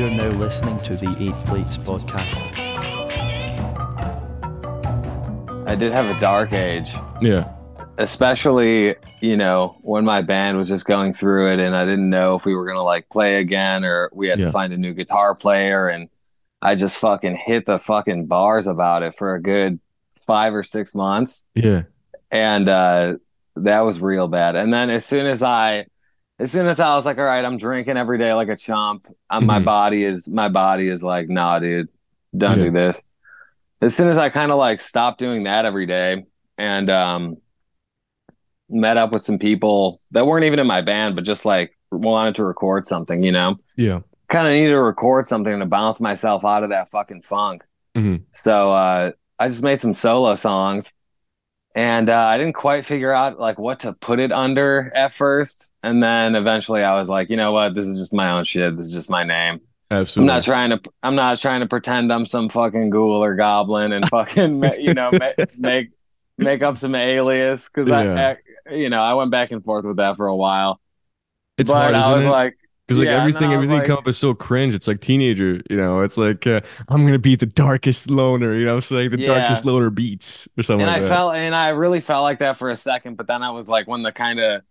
You're now listening to the 8pl8s podcast. I did have a dark age. Yeah. Especially, you know, when my band was just going through it and I didn't know if we were going to like play again or we had to find a new guitar player. And I just fucking hit the fucking bars about it for a good 5 or 6 months. Yeah. And that was real bad. And then as soon as I was like, all right, I'm drinking every day like a chump. My body is like, nah, dude, don't do this. As soon as I kind of like stopped doing that every day and met up with some people that weren't even in my band, but just like wanted to record something, you know? Yeah. Kind of needed to record something to bounce myself out of that fucking funk. Mm-hmm. So I just made some solo songs. And I didn't quite figure out like what to put it under at first. And then eventually I was like, you know what? This is just my own shit. This is just my name. Absolutely. I'm not trying to pretend I'm some fucking ghoul or goblin and fucking, make up some alias. Cause I went back and forth with that for a while. It's but hard, isn't I was it? Like, because like everything like, come up is so cringe. It's like teenager, you know. It's like I'm gonna be the darkest loner, you know. It's like the darkest loner beats or something. And like I really felt like that for a second, but then I was like, when the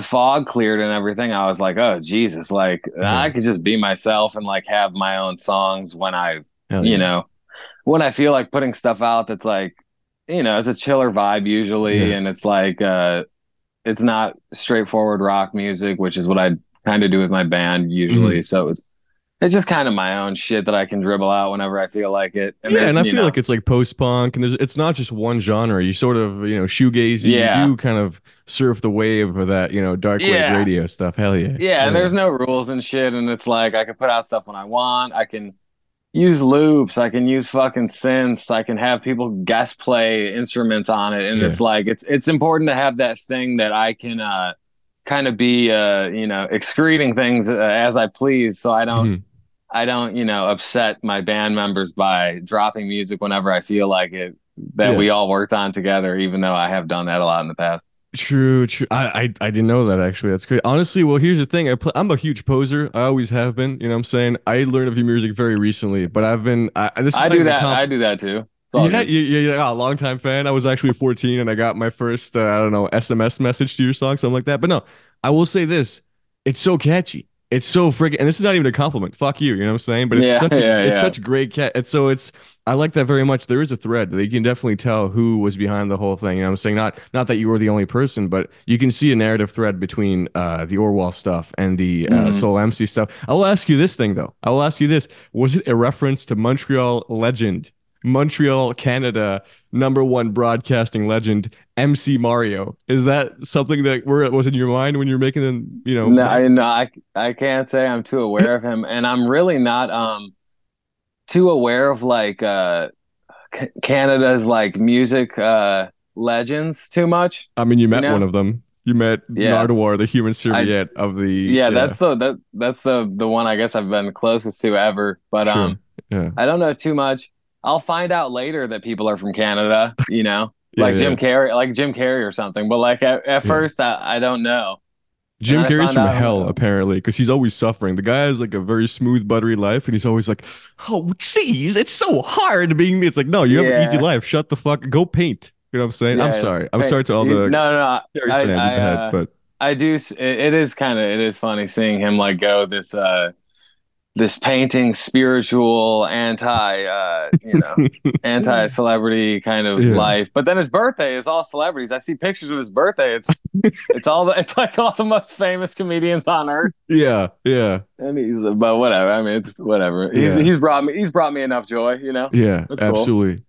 fog cleared and everything, I was like, oh Jesus, like I could just be myself and like have my own songs when I, when I feel like putting stuff out that's like, you know, it's a chiller vibe usually, and it's like it's not straightforward rock music, which is what I kind of do with my band usually. So it's just kind of my own shit that I can dribble out whenever I feel like it. And and I feel like it's like post-punk and it's not just one genre. You sort of, you know, shoegaze. Yeah. You do kind of surf the wave of that, you know, dark wave radio stuff. Hell yeah. Yeah. And there's no rules and shit. And it's like, I can put out stuff when I want. I can use loops. I can use fucking synths. I can have people guest play instruments on it. And it's like, it's important to have that thing that I can, kind of be excreting things as I please, so I don't upset my band members by dropping music whenever I feel like it that we all worked on together, even though I have done that a lot in the past. True. I didn't know that, actually. That's great. Honestly, well, here's the thing. I'm a huge poser. I always have been, you know what I'm saying? I learned of your music very recently, but I've been I do that too. Yeah, a long-time fan. I was actually 14 and I got my first, SMS message to your song, something like that. But no, I will say this. It's so catchy. It's so freaking, and this is not even a compliment. Fuck you know what I'm saying? But it's such great cat. And so I like that very much. There is a thread that you can definitely tell who was behind the whole thing. You know what I'm saying? Not that you were the only person, but you can see a narrative thread between the Orwell stuff and the Soul MC stuff. I will ask you this thing, though. Was it a reference to Montreal legend? Montreal, Canada, number one broadcasting legend, MC Mario. Is that something that was in your mind when you're making them? You know, I can't say I'm too aware of him, and I'm really not too aware of like Canada's like music legends too much. I mean, you met one of them. You met Nardwuar, the human serviette of the. Yeah, that's the one I guess I've been closest to ever, but sure. I don't know too much. I'll find out later that people are from Canada, you know, Jim Carrey or something. But like at first, I don't know. Jim Carrey's from hell, apparently, because he's always suffering. The guy has like a very smooth, buttery life, and he's always like, oh, geez, it's so hard being me. It's like, no, you have an easy life. Shut the fuck. Go paint. You know what I'm saying? Yeah, I'm sorry. I'm sorry to all the Carrey fans in the head, but I do. It is funny seeing him like go this. This painting, spiritual, anti-celebrity kind of life. But then his birthday is all celebrities. I see pictures of his birthday. It's like all the most famous comedians on earth. Yeah. And but whatever. I mean, it's whatever. Yeah. He's brought me enough joy, you know? Yeah, that's absolutely. Cool.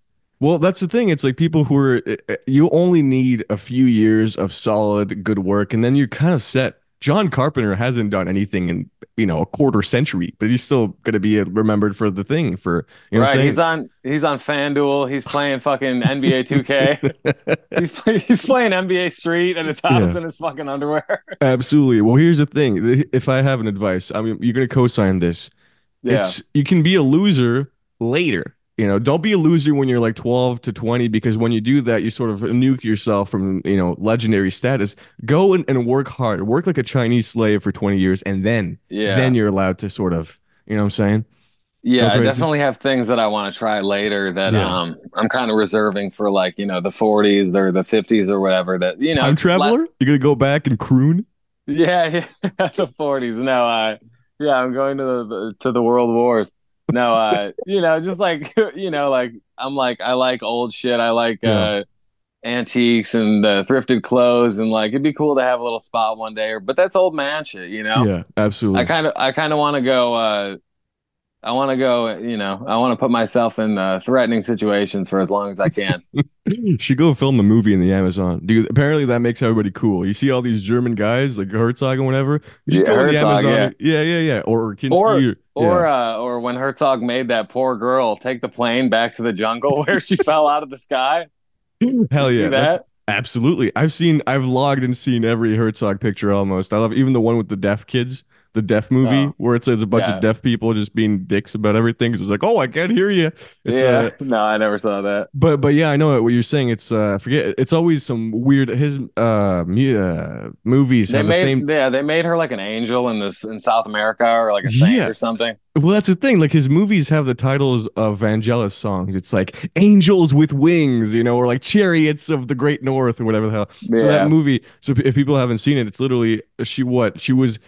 Well, that's the thing. It's like people who are, you only need a few years of solid, good work, and then you're kind of set. John Carpenter hasn't done anything in, you know, a quarter century, but he's still going to be remembered for the thing for, you know what I'm saying? He's on FanDuel. He's playing fucking NBA 2K. he's playing NBA Street in his house in his fucking underwear. Absolutely. Well, here's the thing. If I have an advice, I mean, you're going to co-sign this. Yeah. You can be a loser later. You know, don't be a loser when you're like 12 to 20, because when you do that, you sort of nuke yourself from, you know, legendary status. Go and work hard. Work like a Chinese slave for 20 years, and then you're allowed to sort of, You know what I'm saying? Yeah, I definitely have things that I want to try later that I'm kind of reserving for, like, you know, the 40s or the 50s or whatever. That, you know, Time Traveler? You're going to go back and croon? Yeah, yeah. The 40s. No, I'm going to the World Wars. No, you know, just like, you know, like I'm like, I like old shit. I like antiques and thrifted clothes, and like it'd be cool to have a little spot one day, but that's old man shit, you know? Yeah, absolutely. I kind of want to go you know, I want to put myself in threatening situations for as long as I can. Should go film a movie in the Amazon. Dude, apparently that makes everybody cool. You see all these German guys like Herzog and whatever. Just go Herzog, in the Amazon. Yeah. Yeah. Or Kinski. Or when Herzog made that poor girl take the plane back to the jungle where she fell out of the sky. Hell yeah. That's absolutely. I've logged and seen every Herzog picture almost. I love even the one with the deaf kids. The deaf movie where it says a bunch of deaf people just being dicks about everything. It's like, oh, I can't hear you. It's, no, I never saw that. But yeah, I know what you're saying. It's it's always some weird. His movies have the same. Yeah, they made her like an angel in South America, or like a saint or something. Well, that's the thing. Like, his movies have the titles of Vangelis songs. It's like Angels with Wings, you know, or like Chariots of the Great North, or whatever the hell. Yeah. So that movie. So if people haven't seen it, it's literally she was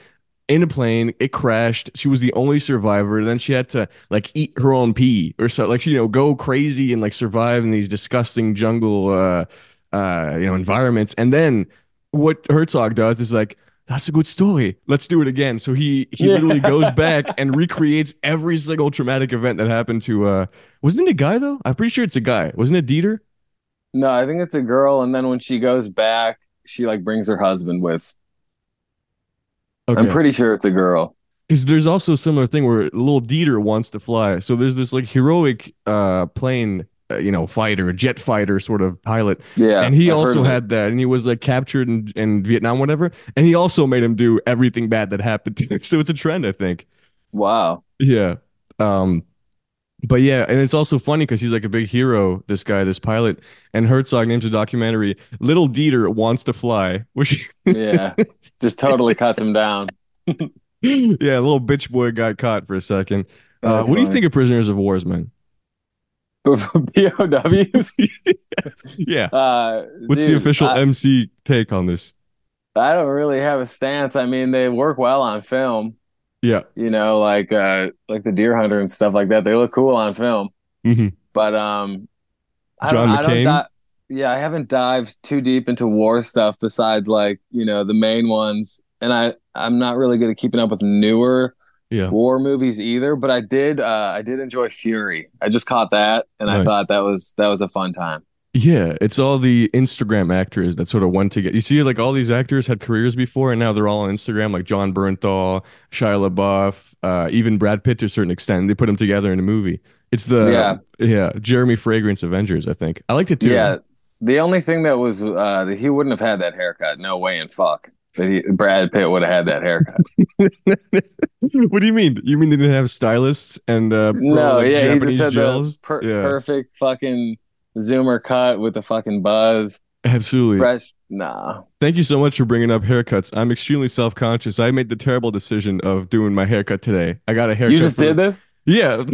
in a plane, it crashed, she was the only survivor, and then she had to like eat her own pee or so, like, you know, go crazy and like survive in these disgusting jungle you know, environments. And then what Herzog does is like, that's a good story, let's do it again. So he literally goes back and recreates every single traumatic event that happened to wasn't it a guy though? I'm pretty sure it's a guy. Wasn't it Dieter? No, I think it's a girl. And then when she goes back, she like brings her husband with. Okay. I'm pretty sure it's a girl. Because there's also a similar thing where little Dieter wants to fly. So there's this like heroic plane, you know, fighter, jet fighter sort of pilot. Yeah. And he also had that. And he was like captured in Vietnam, whatever. And he also made him do everything bad that happened to him. So it's a trend, I think. Wow. Yeah. But yeah, and it's also funny because he's like a big hero, this guy, this pilot, and Herzog names the documentary Little Dieter Wants to Fly, which yeah, just totally cuts him down. Yeah, little bitch boy got caught for a second. What do you think of prisoners of wars, man? POWs? Yeah. What's the official MC take on this? I don't really have a stance. I mean, they work well on film. Yeah, you know, like the Deer Hunter and stuff like that. They look cool on film, but I haven't dived too deep into war stuff besides like, you know, the main ones, and I'm not really good at keeping up with newer war movies either. But I did enjoy Fury. I just caught that, and nice. I thought that was a fun time. Yeah, it's all the Instagram actors that sort of went together. You see, like, all these actors had careers before, and now they're all on Instagram, like John Bernthal, Shia LaBeouf, even Brad Pitt to a certain extent. They put them together in a movie. It's the Jeremy Fragrance Avengers, I think. I liked it too. Yeah, the only thing that was that he wouldn't have had that haircut. No way in fuck that Brad Pitt would have had that haircut. What do you mean? You mean they didn't have stylists and Japanese gels? Perfect fucking Zoomer cut with the fucking buzz. Absolutely. Fresh. Nah. Thank you so much for bringing up haircuts. I'm extremely self-conscious. I made the terrible decision of doing my haircut today. I got a haircut. You just did this? Yeah.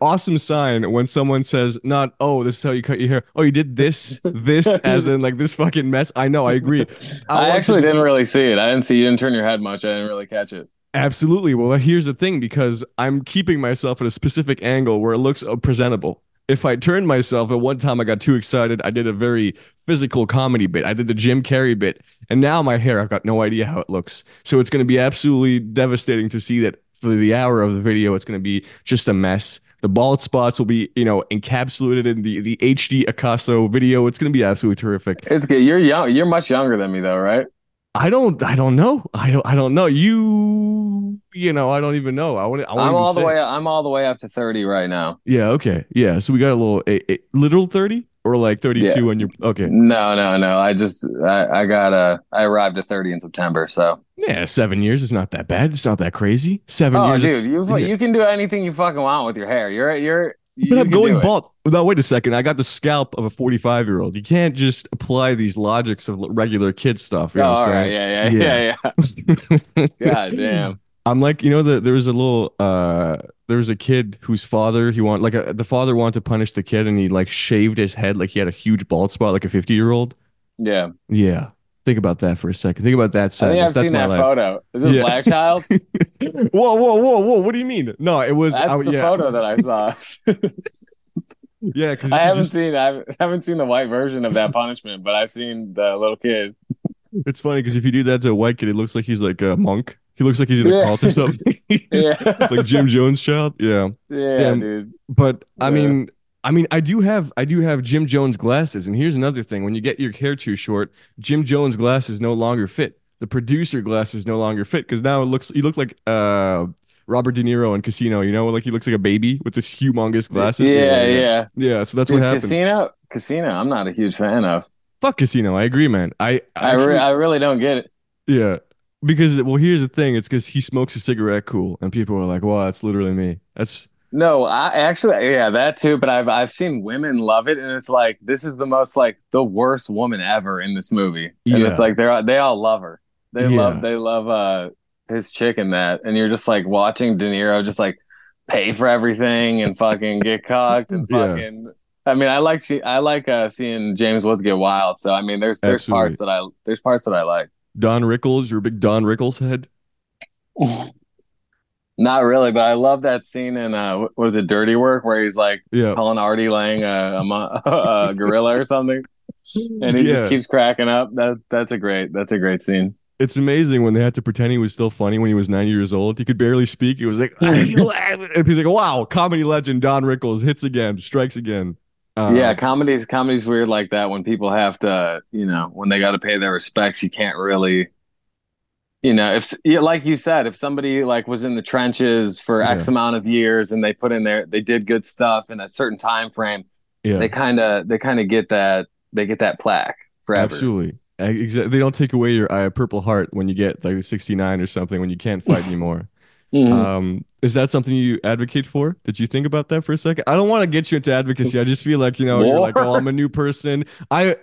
Awesome sign when someone says, not, oh, this is how you cut your hair. Oh, you did this as in like this fucking mess. I know. I agree. I actually didn't really see it. You didn't turn your head much. I didn't really catch it. Absolutely. Well, here's the thing, because I'm keeping myself at a specific angle where it looks presentable. If I turned myself at one time, I got too excited. I did a very physical comedy bit. I did the Jim Carrey bit. And now my hair, I've got no idea how it looks. So it's going to be absolutely devastating to see that for the hour of the video, it's going to be just a mess. The bald spots will be, you know, encapsulated in the HD Akaso video. It's going to be absolutely terrific. It's good. You're young. You're much younger than me though, right? I don't know. You know, I don't even know. I'm all the way up to 30 right now. Yeah. Okay. Yeah. So we got a little 30 or like 32 when you're okay. No. I arrived at 30 in September. So yeah, 7 years is not that bad. It's not that crazy. Seven years. Dude, you can do anything you fucking want with your hair. But I'm going bald. No, wait a second. I got the scalp of a 45-year-old. You can't just apply these logics of regular kid stuff. You know what I'm saying? Yeah. God damn. I'm like, you know, there was a little, there was a kid whose father, the father wanted to punish the kid, and he like shaved his head. Like he had a huge bald spot, like a 50-year-old. Yeah. Yeah. Think about that for a second. Think about that sentence. I think I've seen that photo. Is it a black child? Whoa. What do you mean? No, it was. That's the photo that I saw. Yeah. Cause I haven't seen the white version of that punishment, but I've seen the little kid. It's funny because if you do that to a white kid, it looks like he's like a monk. He looks like he's in a cult or something. Like Jim Jones' child. Yeah. Yeah, damn, dude. But yeah. I mean, I do have Jim Jones glasses. And here's another thing. When you get your hair too short, Jim Jones glasses no longer fit. The producer glasses no longer fit, because now you look like Robert De Niro in Casino, you know, like he looks like a baby with this humongous glasses. Yeah. So that's dude, what happened. Casino, I'm not a huge fan of. Fuck Casino. I agree, man. I really don't get it. Yeah. Because, well, here's the thing. It's because he smokes a cigarette cool. And people are like, wow, that's literally me. No, I actually, yeah, that too. But I've seen women love it. And it's like, this is the most, like, the worst woman ever in this movie. And it's like, they all love her. They love his chick in that. And you're just like watching De Niro just like pay for everything and fucking get cocked and fucking... Yeah. I mean, I like seeing James Woods get wild. So I mean, there's Absolutely. parts that I like. Don Rickles, you're a big Don Rickles head. Not really, but I love that scene in what is it, Dirty Work, where he's like calling Artie Lang a gorilla or something, and he just keeps cracking up. That's a great scene. It's amazing when they had to pretend he was still funny when he was 90 years old. He could barely speak. He was like, and he's like, wow, comedy legend Don Rickles hits again, strikes again. Yeah, comedy's weird like that when people have to, you know, when they got to pay their respects, you can't really, you know, if like you said, if somebody like was in the trenches for X amount of years and they put in there, they did good stuff in a certain time frame, they kind of get that plaque forever. Absolutely, exactly. They don't take away your Purple Heart when you get like 69 or something when you can't fight anymore. Mm-hmm. Is that something you advocate for? Did you think about that for a second? I don't want to get you into advocacy. I just feel like, you know, you're like, oh, I'm a new person. I'm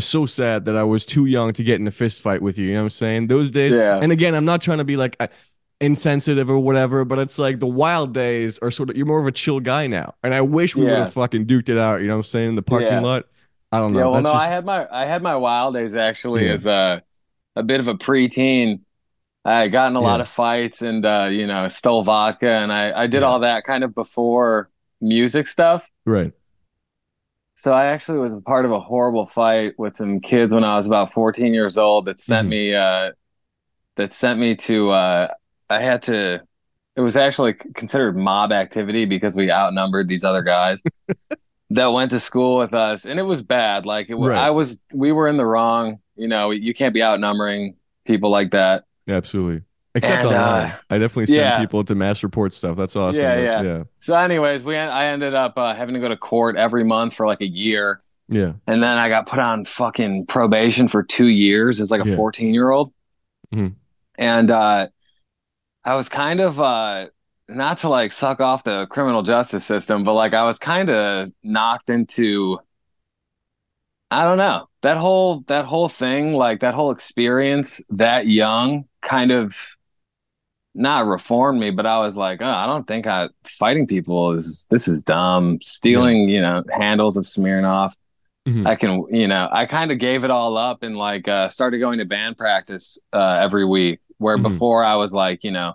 so sad that I was too young to get in a fist fight with you. You know what I'm saying? Those days. Yeah. And again, I'm not trying to be like insensitive or whatever, but it's like the wild days are sort of, you're more of a chill guy now. And I wish we would have fucking duked it out. You know what I'm saying? In the parking lot. I don't know. Yeah, well, I had my wild days actually as a bit of a preteen. I got in a lot of fights and, you know, stole vodka and I did all that kind of before music stuff. Right. So I actually was a part of a horrible fight with some kids when I was about 14 years old that sent me, it was actually considered mob activity because we outnumbered these other guys that went to school with us. And it was bad. Like it was, we were in the wrong, you know, you can't be outnumbering people like that. Absolutely. Except online. I definitely send people to mass report stuff. That's awesome. Yeah. So anyways, I ended up having to go to court every month for like a year. Yeah. And then I got put on fucking probation for 2 years as like a 14-year-old. Mm-hmm. And I was kind of, not to like suck off the criminal justice system, but like I was kind of knocked into, I don't know. That whole thing, like that whole experience that young kind of not reformed me, but I was like, oh, I don't think fighting people is dumb. Stealing, you know, handles of Smirnoff. Mm-hmm. I can, you know, I kind of gave it all up and like started going to band practice every week, where before I was like, you know,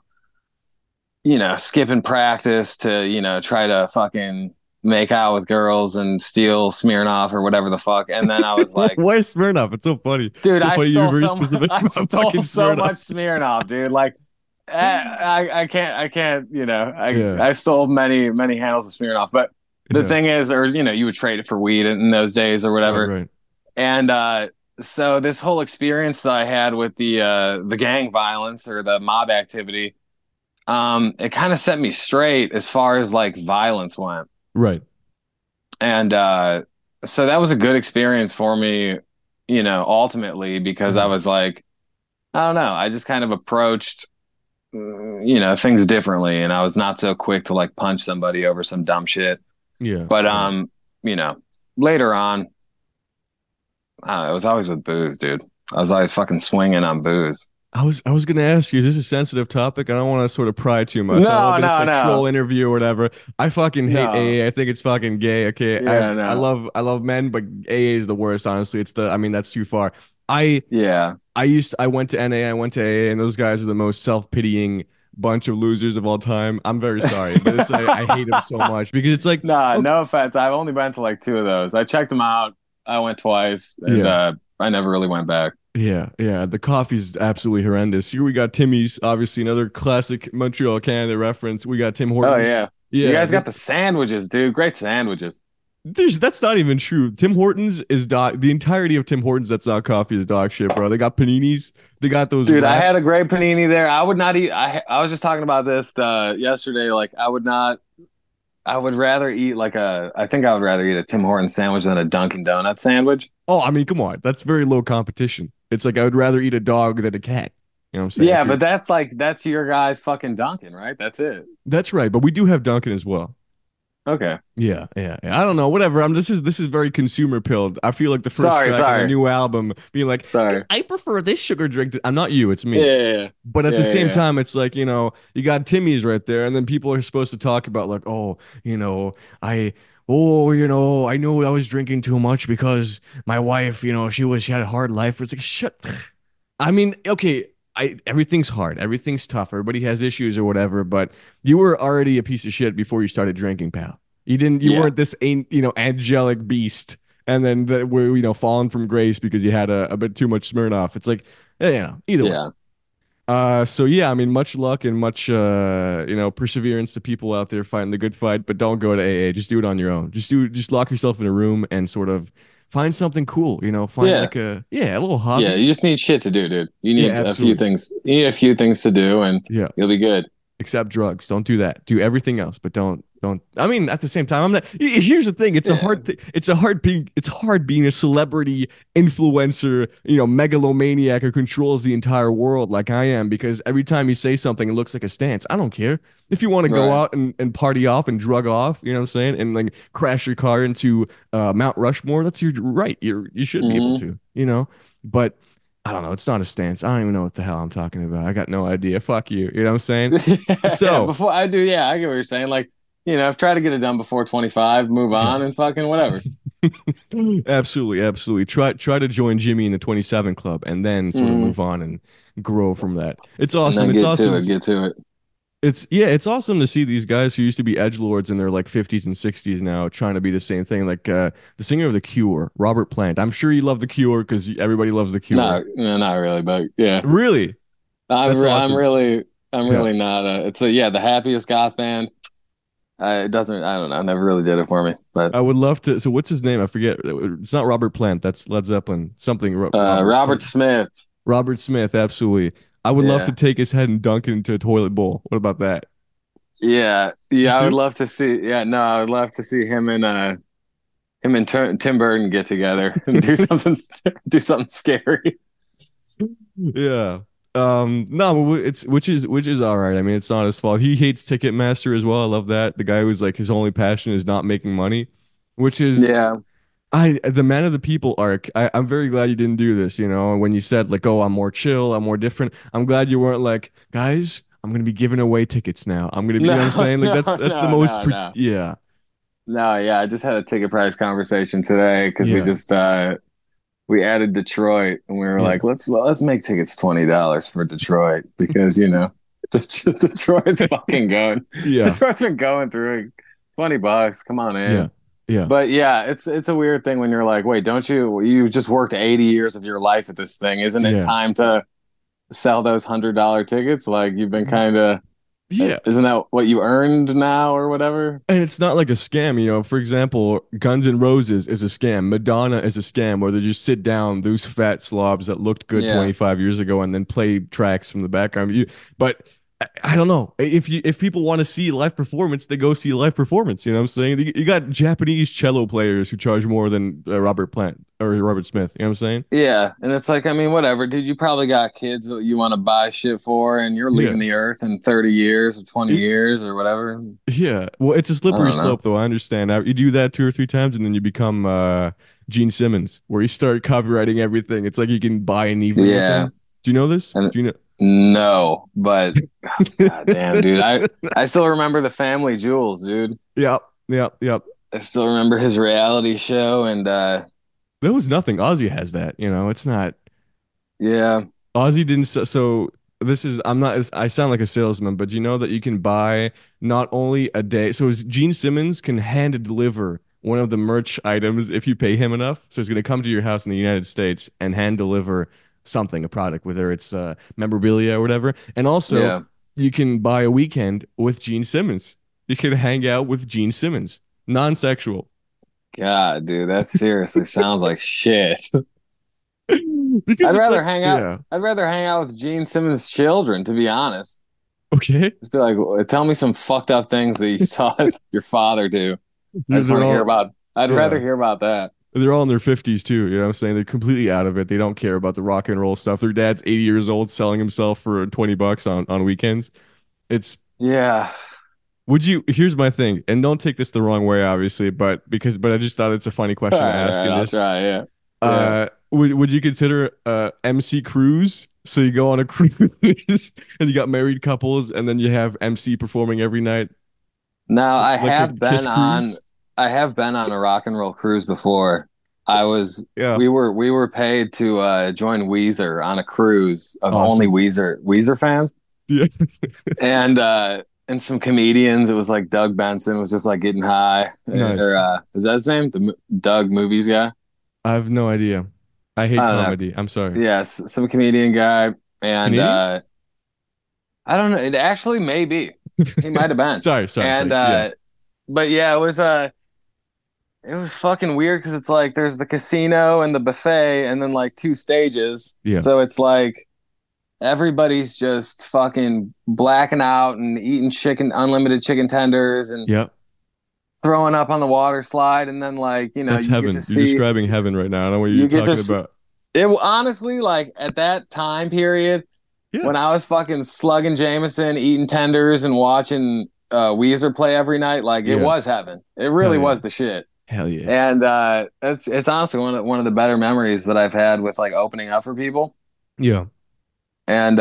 skipping practice to, you know, try to fucking make out with girls and steal Smirnoff or whatever the fuck. And then I was like... Why Smirnoff? It's so funny. Dude, I stole so much Smirnoff, dude. Like, I can't, you know, I stole many, many handles of Smirnoff. But the thing is, or, you know, you would trade it for weed in those days or whatever. Right. And so this whole experience that I had with the gang violence or the mob activity, it kind of set me straight as far as, like, violence went. Right. And so that was a good experience for me, you know, ultimately, because I was like, I don't know, I just kind of approached, you know, things differently. And I was not so quick to like punch somebody over some dumb shit. Yeah. But, you know, later on, I don't know, it was always with booze, dude. I was always fucking swinging on booze. I was going to ask you, is this a sensitive topic? I don't want to sort of pry too much. No, I don't want to be a sexual interview or whatever. I fucking hate AA. I think it's fucking gay. Okay. I love men, but AA is the worst, honestly. That's too far. I went to NA, I went to AA, and those guys are the most self-pitying bunch of losers of all time. I'm very sorry, but it's like, I hate them so much because it's like, no offense. I've only been to like two of those. I checked them out. I went twice and I never really went back. Yeah. The coffee's absolutely horrendous. Here we got Timmy's, obviously another classic Montreal, Canada reference. We got Tim Hortons. Oh yeah. You guys got the sandwiches, dude. Great sandwiches. That's not even true. Tim Hortons is the entirety of Tim Hortons that's not coffee is dog shit, bro. They got paninis. They got those. Dude, wraps. I had a great panini there. I would not eat. I was just talking about this yesterday. Like I would rather eat a Tim Hortons sandwich than a Dunkin' Donuts sandwich. Oh, I mean, come on. That's very low competition. It's like I would rather eat a dog than a cat. You know what I'm saying? Yeah, but that's your guy's fucking Dunkin', right? That's it. That's right. But we do have Dunkin' as well. Okay. Yeah. I don't know. Whatever. This is very consumer pilled. I feel like the first track of the new album being like, I prefer this sugar drink. I'm not you. It's me. Yeah. But at the same time, it's like, you know, you got Timmy's right there, and then people are supposed to talk about like, I know I was drinking too much because my wife, you know, she had a hard life. It's like shut. I mean, okay. Everything's hard. Everything's tough. Everybody has issues or whatever, but you were already a piece of shit before you started drinking, pal. You weren't this angelic beast and then that were fallen from grace because you had a bit too much Smirnoff. It's like, either way. Much luck and much perseverance to people out there fighting the good fight, but don't go to AA. Just do it on your own. Just lock yourself in a room and sort of find something cool, a little hobby. Yeah, you just need shit to do, dude. You need a few things. You need a few things to do, and you'll be good. Except drugs. Don't do that. Do everything else, but don't. I mean, at the same time, I'm not. Here's the thing. It's a hard thing. It's hard being a celebrity influencer, megalomaniac who controls the entire world like I am, because every time you say something, it looks like a stance. I don't care if you want to go out and party off and drug off. You know what I'm saying? And like crash your car into Mount Rushmore. That's your right. You should be able to. But. I don't know. It's not a stance. I don't even know what the hell I'm talking about. I got no idea. Fuck you. You know what I'm saying? So before I do, I get what you're saying. Like, I've tried to get it done before 25, move on and fucking whatever. Absolutely. Try to join Jimmy in the 27 club and then sort of move on and grow from that. It's awesome. Get to it. It's awesome to see these guys who used to be edgelords in their like 50s and 60s now trying to be the same thing. Like the singer of The Cure, Robert Plant. I'm sure you love The Cure because everybody loves The Cure. No, not really, but yeah. Really? Awesome. I'm really not. The happiest goth band. I don't know. It never really did it for me. But I would love to. So what's his name? I forget. It's not Robert Plant. That's Led Zeppelin. Something. Robert Smith. Robert Smith. Absolutely. I would love to take his head and dunk it into a toilet bowl. What about that? Yeah, I would love to see. Yeah, no, I would love to see him and Tim Burton get together and do something, do something scary. Yeah. No, it's which is all right. I mean, it's not his fault. He hates Ticketmaster as well. I love that. The guy who's like his only passion is not making money, which is the man of the people arc. I'm very glad you didn't do this, when you said like, I'm more chill, I'm more different. I'm glad you weren't like, guys, I'm going to be giving away tickets now. I'm going to be, you know what I'm saying? Like that's the most. Yeah. No. Yeah. I just had a ticket price conversation today. Cause we just, we added Detroit and we were like, let's make tickets $20 for Detroit because Detroit's fucking going. Yeah. Detroit's been going through it. $20. Come on in. Yeah. Yeah. But it's a weird thing when you're like, wait, don't you just worked 80 years of your life at this thing? Isn't it time to sell those $100 tickets? Like you've been kind of, isn't that what you earned now or whatever? And it's not like a scam, For example, Guns N' Roses is a scam. Madonna is a scam where they just sit down, those fat slobs that looked good 25 years ago, and then play tracks from the background. But I don't know if people want to see live performance, they go see live performance. You know what I'm saying? You got Japanese cello players who charge more than Robert Plant or Robert Smith. You know what I'm saying? Yeah. And it's like, I mean, whatever, dude, you probably got kids that you want to buy shit for and you're leaving the earth in 30 years or 20 years or whatever. Yeah. Well, it's a slippery slope though. I understand. You do that 2 or 3 times and then you become Gene Simmons where you start copywriting everything. It's like you can buy an evening. Yeah. Do you know this? Do you know? No, but God damn, dude. I still remember the Family Jewels, dude. Yep. I still remember his reality show, and there was nothing. Ozzy has that, you know. It's not. Yeah. Ozzy didn't. So this is. I'm not. I sound like a salesman, but you know that you can buy not only a day. So Gene Simmons can hand deliver one of the merch items if you pay him enough. So he's going to come to your house in the United States and hand deliver something, a product, whether it's memorabilia or whatever. And also, you can buy a weekend with Gene Simmons. You can hang out with Gene Simmons. Non-sexual. God, dude, that seriously sounds like shit. I'd rather hang out. Yeah. I'd rather hang out with Gene Simmons' children, to be honest. Okay. Just be like, tell me some fucked up things that you saw your father do. I just want to hear about. I'd rather hear about that. They're all in their 50s too. You know what I'm saying? They're completely out of it. They don't care about the rock and roll stuff. Their dad's 80 years old, selling himself for $20 on weekends. It's Would you? Here's my thing, and don't take this the wrong way, obviously, but I just thought it's a funny question to ask. Right, I'll try. Would you consider MC Cruise? So you go on a cruise, and you got married couples, and then you have MC performing every night. Now, I have been on a rock and roll cruise before. We were paid to join Weezer on a cruise of only Weezer fans. Yeah. And some comedians. It was like Doug Benson was just like getting high. Nice. Or, is that his name? The Doug movies guy? I have no idea. I hate comedy. I'm sorry. Yes, some comedian guy. And I don't know. It actually may be. He might have been. Sorry. And but yeah, it was fucking weird because it's like there's the casino and the buffet and then like two stages. Yeah. So it's like everybody's just fucking blacking out and eating unlimited chicken tenders and throwing up on the water slide, and then like, you know, that's heaven. You're describing heaven right now. I don't know what you're talking about. It honestly, like at that time period. Yeah. When I was fucking slugging Jameson, eating tenders, and watching Weezer play every night, like it was heaven. It really was the shit. Hell yeah! And it's honestly one of the better memories that I've had with like opening up for people. Yeah. And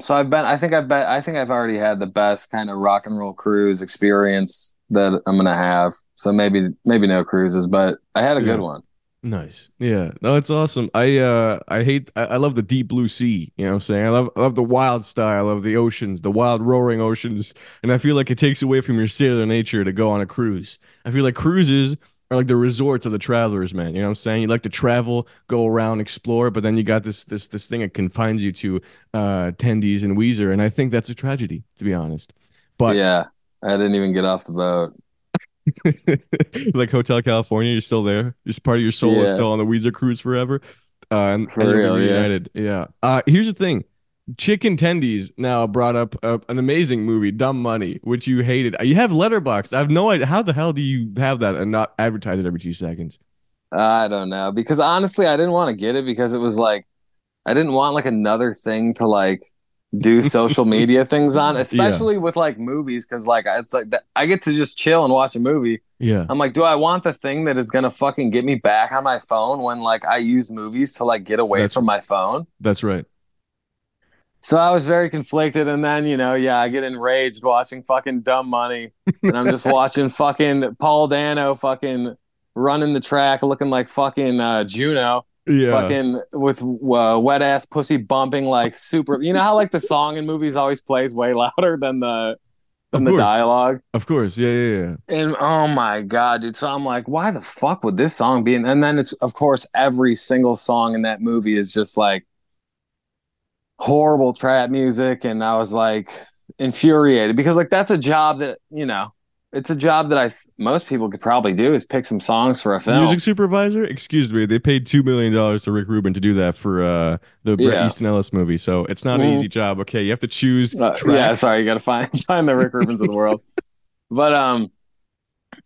so I think I've already had the best kind of rock and roll cruise experience that I'm gonna have. So maybe no cruises, but I had a good one. Nice. Yeah. No, it's awesome. I love the deep blue sea, you know what I'm saying? I love the wild style of the oceans, the wild roaring oceans, and I feel like it takes away from your sailor nature to go on a cruise. I feel like cruises are like the resorts of the travelers, man, you know what I'm saying? You like to travel, go around, explore, but then you got this thing that confines you to attendees and Weezer, and I think that's a tragedy, to be honest. But yeah, I didn't even get off the boat. Like Hotel California, you're still there. Just part of your soul is still on the Weezer cruise forever. For real, reunited. Yeah. Here's the thing: Chicken Tendies now brought up an amazing movie, Dumb Money, which you hated. You have Letterboxd. I have no idea how the hell do you have that and not advertise it every 2 seconds. I don't know, because honestly, I didn't want to get it because it was like I didn't want like another thing to like do social media things on, especially with like movies, because like it's like I get to just chill and watch a movie. Yeah, I'm like, do I want the thing that is gonna fucking get me back on my phone when like I use movies to like get away from my phone? That's right. So I was very conflicted, and then I get enraged watching fucking Dumb Money, and I'm just watching fucking Paul Dano fucking running the track, looking like fucking Juno. Yeah, fucking with wet ass pussy bumping like super. You know how like the song in movies always plays way louder than the dialogue. Of course, yeah. And oh my god, dude! So I'm like, why the fuck would this song be? And then it's of course every single song in that movie is just like horrible trap music, and I was like infuriated because like that's a job that it's a job that most people could probably do is pick some songs for a film. Music supervisor? Excuse me. They paid $2 million to Rick Rubin to do that for the Bret Easton Ellis movie. So it's not an easy job. Okay. You have to choose. You got to find the Rick Rubins of the world. But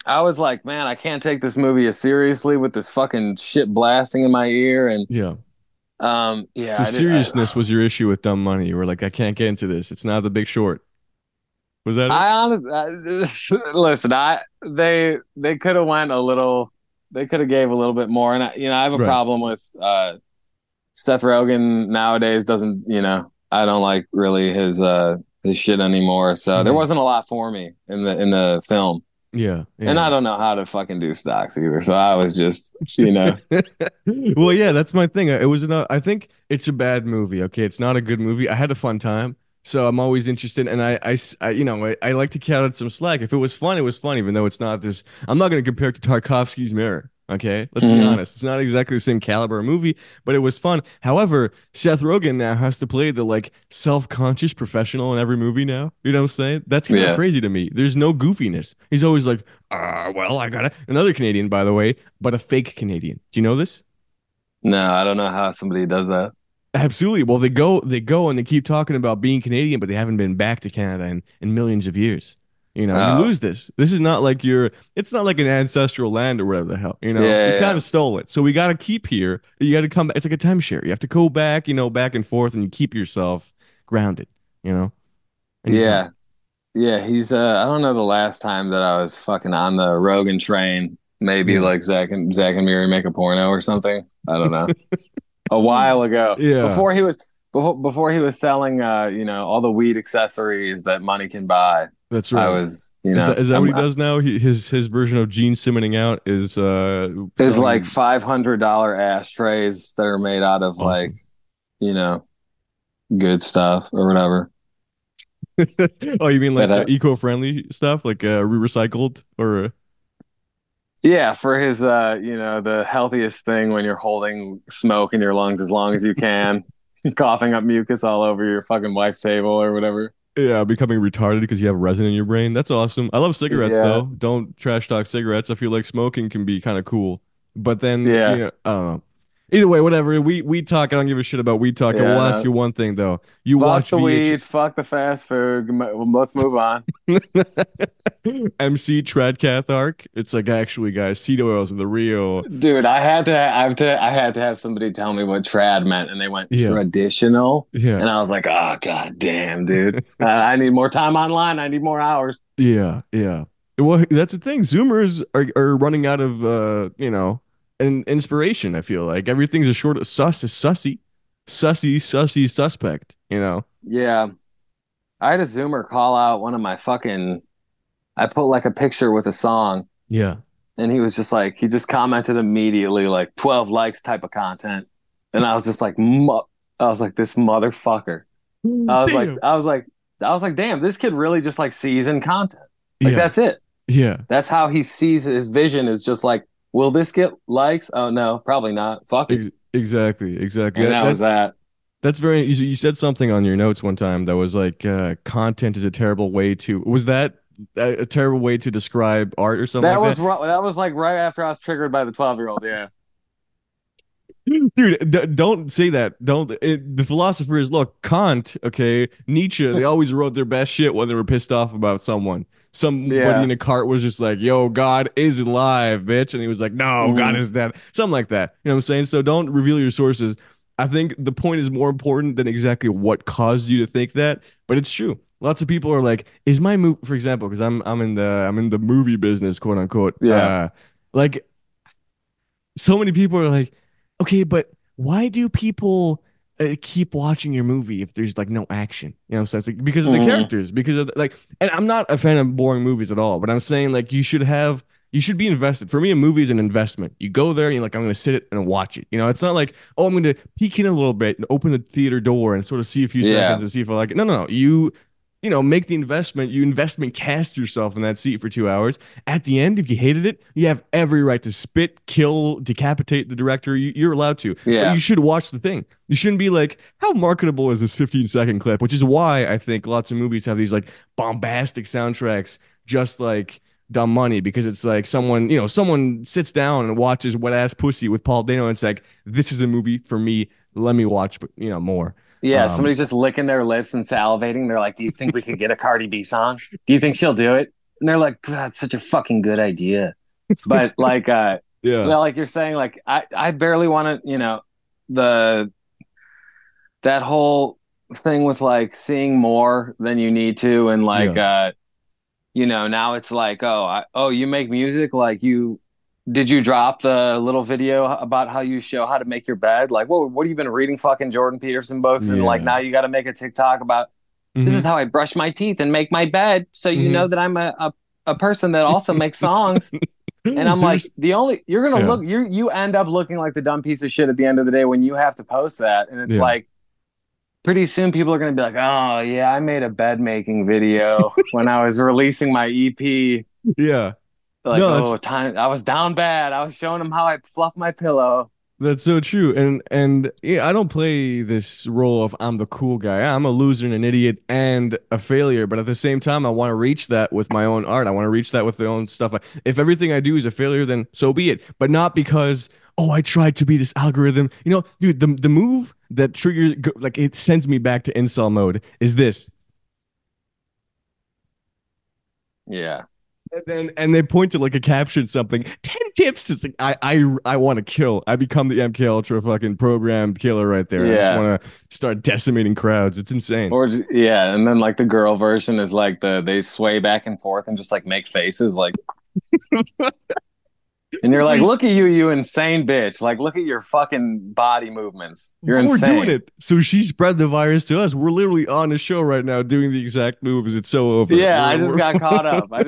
I was like, man, I can't take this movie as seriously with this fucking shit blasting in my ear. And so seriousness was your issue with Dumb Money. You were like, I can't get into this. It's not The Big Short. Was that it? They could have gave a little bit more, and I have a problem with Seth Rogen nowadays doesn't, you know, I don't like really his shit anymore. So there wasn't a lot for me in the film. Yeah, yeah. And I don't know how to fucking do stocks either. So I was just, you know. Well, yeah, that's my thing. It was I think it's a bad movie. Okay, it's not a good movie. I had a fun time. So I'm always interested, and I like to cut out some slack. If it was fun, it was fun, even though it's not this. I'm not going to compare it to Tarkovsky's Mirror. Okay, let's be honest. It's not exactly the same caliber of movie, but it was fun. However, Seth Rogen now has to play the like self-conscious professional in every movie now. You know what I'm saying? That's kind of crazy to me. There's no goofiness. He's always like, well, I got another Canadian, by the way, but a fake Canadian. Do you know this? No, I don't know how somebody does that. Absolutely. Well, they go and they keep talking about being Canadian, but they haven't been back to Canada in millions of years. You know, you lose this. This is not like it's not like an ancestral land or whatever the hell, you know, kind of stole it. So we got to keep here. You got to come back. It's like a timeshare. You have to go back, you know, back and forth, and you keep yourself grounded, you know? And he's, I don't know the last time that I was fucking on the Rogan train, maybe like Zach and Miri Make a Porno or something. I don't know. A while ago. Yeah. Before he was selling, you know, all the weed accessories that money can buy. That's right. I was, you know, is that what he does now? His version of Gene Simmoning out is like $500 ashtrays that are made out of like, you know, good stuff or whatever. Oh, you mean like eco-friendly stuff, like recycled or? Yeah, for his, you know, the healthiest thing when you're holding smoke in your lungs as long as you can, coughing up mucus all over your fucking wife's table or whatever. Yeah, becoming retarded because you have resin in your brain. That's awesome. I love cigarettes, though. Don't trash talk cigarettes. I feel like smoking can be kind of cool. But then, you know, I don't know. Either way, whatever. Weed talk. I don't give a shit about weed talk. Yeah. I will ask you one thing, though. You fuck watch the weed. Fuck the fast food. Let's move on. MC Tradcathark. It's like, actually, guys, seed oils are the real. Dude, I had to have somebody tell me what trad meant, and they went traditional. Yeah. And I was like, oh, god damn, dude. I need more time online. I need more hours. Yeah, yeah. Well, that's the thing. Zoomers are running out of, you know, and inspiration. I feel like everything's a short sus is sussy suspect, you know? Yeah. I had a Zoomer call out one of my fucking, I put like a picture with a song. Yeah. And he was just like, he just commented immediately like 12 likes type of content. And I was just like, this motherfucker. I was like, damn, this kid really just like sees in content. Like that's it. Yeah. That's how he sees his vision, is just like, will this get likes? Oh, no, probably not. Fuck it. Exactly. And that was that. That's very... You said something on your notes one time that was like, content is a terrible way to... Was that a terrible way to describe art or something that like that? That was like right after I was triggered by the 12-year-old, yeah. Dude, don't say that. The philosopher is, look, Kant, okay, Nietzsche, they always wrote their best shit when they were pissed off about someone. Somebody in a cart was just like, yo, God is alive, bitch. And he was like, no, God is dead. Something like that. You know what I'm saying? So don't reveal your sources. I think the point is more important than exactly what caused you to think that, but it's true. Lots of people are like, is my movie, for example, because I'm in the movie business, quote unquote. Yeah. Like so many people are like, okay, but why do people keep watching your movie if there's like no action, you know? So it's like because of the characters, because of the, like, and I'm not a fan of boring movies at all, but I'm saying like you should be invested. For me, a movie is an investment. You go there and you're like, I'm gonna sit it and watch it. You know, it's not like, oh, I'm gonna peek in a little bit and open the theater door and sort of see a few seconds and see if I like it. No. You know, make the investment. You investment cast yourself in that seat for 2 hours. At the end, if you hated it, you have every right to spit, kill, decapitate the director. You're allowed to. Yeah. But you should watch the thing. You shouldn't be like, how marketable is this 15-second clip? Which is why I think lots of movies have these like bombastic soundtracks, just like Dumb Money, because it's like someone sits down and watches Wet Ass Pussy with Paul Dano and it's like, this is a movie for me. Let me watch, you know, more. Yeah, somebody's just licking their lips and salivating. They're like, do you think we could get a Cardi B song? Do you think she'll do it? And they're like, God, it's such a fucking good idea. But like, well, like you're saying, like, I barely want to, you know, that whole thing with like seeing more than you need to. And like, you know, now it's like, oh, you make music, like you Did you drop the little video about how you show how to make your bed? Like, whoa, what have you been reading fucking Jordan Peterson books? And like, now you got to make a TikTok about this is how I brush my teeth and make my bed. So you know that I'm a person that also makes songs. And I'm like, the only, you're going to look, you end up looking like the dumb piece of shit at the end of the day when you have to post that. And it's like, pretty soon people are going to be like, oh yeah, I made a bed making video when I was releasing my EP. Yeah. Like, no, I was down bad. I was showing them how I fluff my pillow. That's so true. And yeah, I don't play this role of I'm the cool guy. I'm a loser and an idiot and a failure. But at the same time, I want to reach that with my own art. I want to reach that with my own stuff. If everything I do is a failure, then so be it. But not because, oh, I tried to be this algorithm. You know, dude, the move that triggers, like it sends me back to incel mode is this. Yeah. And they point to like a caption something. 10 tips to think. I want to kill. I become the MKUltra fucking programmed killer right there. Yeah. I just want to start decimating crowds. It's insane. Or yeah, and then like the girl version is like they sway back and forth and just like make faces like. And you're like, look at you, you insane bitch. Like, look at your fucking body movements. You're insane. We're doing it. So she spread the virus to us. We're literally on a show right now doing the exact moves. It's so over. Yeah, I just got caught up. I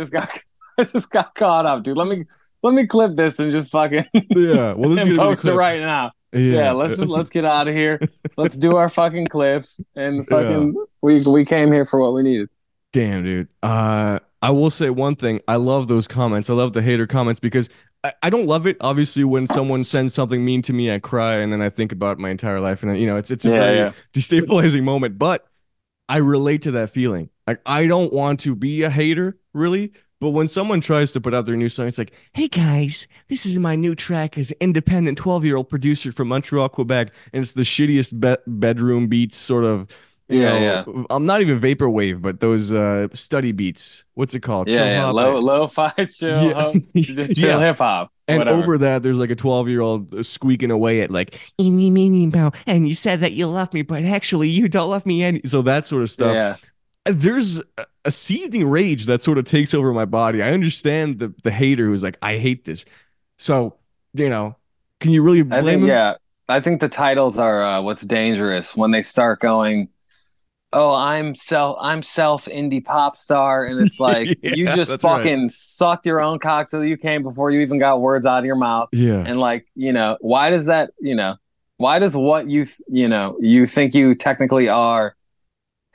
just got caught up, dude. Let me clip this and just fucking well, this is post it right now. Yeah, let's get out of here. Let's do our fucking clips and fucking we came here for what we needed. Damn, dude. I will say one thing. I love those comments. I love the hater comments because I don't love it, obviously, when someone sends something mean to me, I cry, and then I think about my entire life, and then, you know, it's a very destabilizing moment, but I relate to that feeling. Like, I don't want to be a hater, really, but when someone tries to put out their new song, it's like, hey, guys, this is my new track as an independent 12-year-old producer from Montreal, Quebec, and it's the shittiest bedroom beats sort of, you know, I'm not even vaporwave, but those study beats. What's it called? Lo-fi chill, chill hip hop. And whatever. Over that, there's like a 12-year-old squeaking away at like, and you said that you love me, but actually you don't love me any. So that sort of stuff. Yeah. There's a seething rage that sort of takes over my body. I understand the hater who's like, I hate this. So, you know, can you really blame him? Yeah, I think the titles are what's dangerous when they start going, oh, I'm self indie pop star, and it's like you just fucking sucked your own cock till you came before you even got words out of your mouth. Yeah, and like you know, why does that? You know, why does what you you know you think you technically are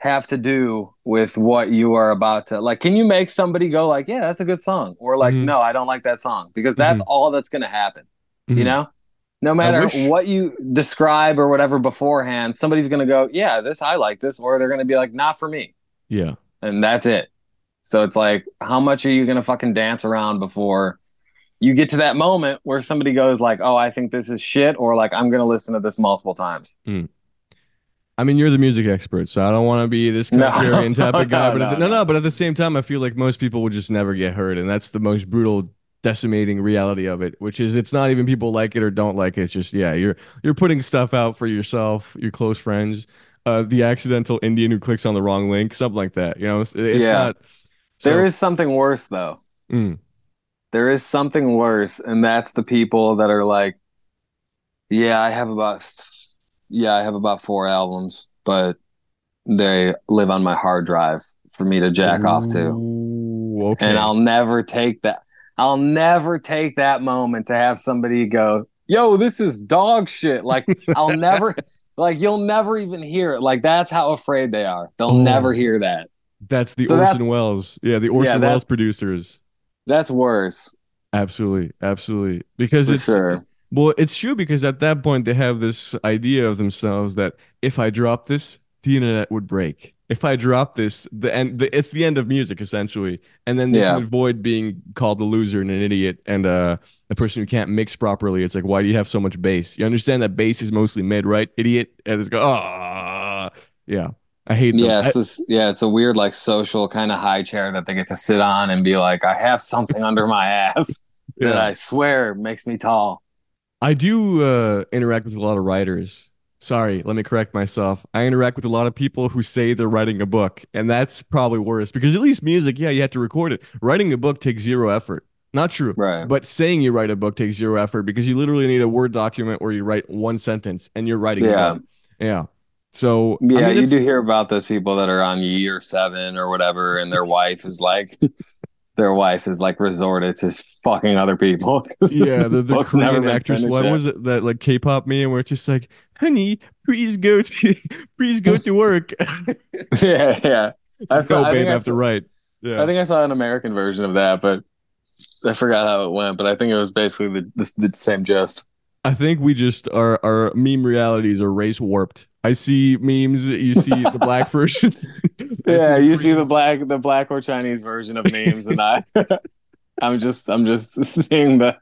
have to do with what you are about to like? Can you make somebody go like, yeah, that's a good song, or like, no, I don't like that song, because that's all that's gonna happen. You know. No matter what you describe or whatever beforehand, somebody's going to go, yeah, this, I like this, or they're going to be like, not for me. Yeah. And that's it. So it's like, how much are you going to fucking dance around before you get to that moment where somebody goes like, oh, I think this is shit, or like, I'm going to listen to this multiple times. Mm. I mean, you're the music expert, so I don't want to be this contrarian type of guy. But at the same time, I feel like most people would just never get heard, and that's the most brutal decimating reality of it, which is it's not even people like it or don't like it. It's just you're putting stuff out for yourself, your close friends, the accidental Indian who clicks on the wrong link, something like that. You know, it's not. So. There is something worse though. There is something worse, and that's the people that are like, I have about 4 albums, but they live on my hard drive for me to jack off to, and I'll never take that. I'll never take that moment to have somebody go, yo, this is dog shit. Like, I'll never, like, you'll never even hear it. Like, that's how afraid they are. They'll never hear that. That's the Orson Welles. Yeah, the Orson Welles producers. That's worse. Absolutely. Absolutely. Because it's true, because at that point they have this idea of themselves that if I drop this, the internet would break. If I drop this, it's the end of music, essentially. And then they can avoid being called a loser and an idiot and a person who can't mix properly. It's like, why do you have so much bass? You understand that bass is mostly mid, right? Idiot. And it's go, I hate them. It's a weird, like, social kind of high chair that they get to sit on and be like, I have something under my ass that I swear makes me tall. I do interact with a lot of writers. Sorry, let me correct myself. I interact with a lot of people who say they're writing a book, and that's probably worse, because at least music, you have to record it. Writing a book takes zero effort. Not true. Right. But saying you write a book takes zero effort because you literally need a Word document where you write one sentence and you're writing it. Yeah. So yeah, I mean, you do hear about those people that are on year 7 or whatever, and their wife is like, resorted to fucking other people. Yeah, the Korean actress. What was it, that like K-pop meme where it's just like, honey, please go to work. yeah. That's so babe have to write. Yeah, I think I saw an American version of that, but I forgot how it went. But I think it was basically the same gist. I think we just our meme realities are race warped. I see memes. You see the black version. See the black or Chinese version of memes, and I'm just seeing the.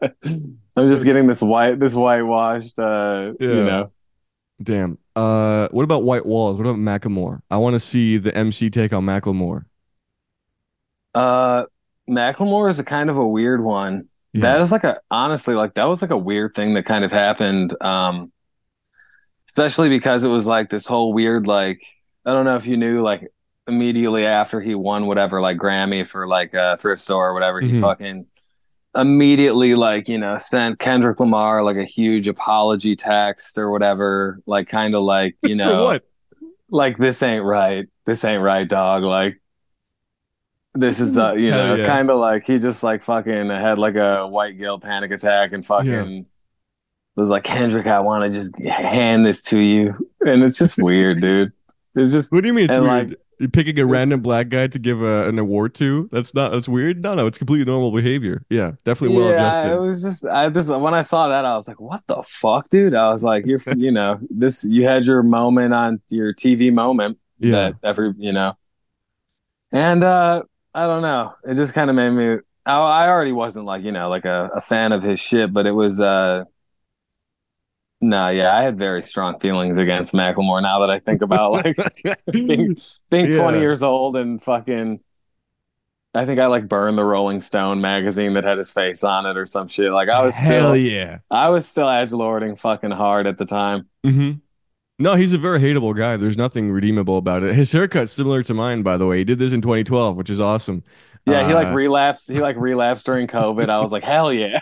I'm just getting this whitewashed. You know. Damn. What about white walls? What about Macklemore? I want to see the MC take on Macklemore. Macklemore is a kind of a weird one. Yeah. That is that was a weird thing that kind of happened. Especially because it was like this whole weird, like, I don't know if you knew, like immediately after he won whatever, like Grammy for like Thrift Store or whatever, mm-hmm. He fucking immediately like, you know, sent Kendrick Lamar like a huge apology text or whatever, like kind of like, you know, what? Like this ain't right, dog, like. This is, you know, kind of like he just like fucking had like a white girl panic attack and fucking was like, Kendrick, I want to just hand this to you. And it's just weird, dude. It's just. What do you mean it's weird? Like, you're picking a random black guy to give an award to? That's weird? No, it's completely normal behavior. Yeah, definitely well-adjusted. Yeah, it was just, when I saw that, I was like, what the fuck, dude? I was like, you're, you know, this, you had your moment on your TV moment that every, you know. And, I don't know. It just kind of made me. I already wasn't like, you know, like a fan of his shit, but it was. I had very strong feelings against Macklemore. Now that I think about like being 20 years old and fucking, I think I like burned the Rolling Stone magazine that had his face on it or some shit. Like I was still edgelording fucking hard at the time. Mm-hmm. No, he's a very hateable guy. There's nothing redeemable about it. His haircut's similar to mine, by the way. He did this in 2012, which is awesome. Yeah, he like relapsed. He like relapsed during COVID. I was like, hell yeah.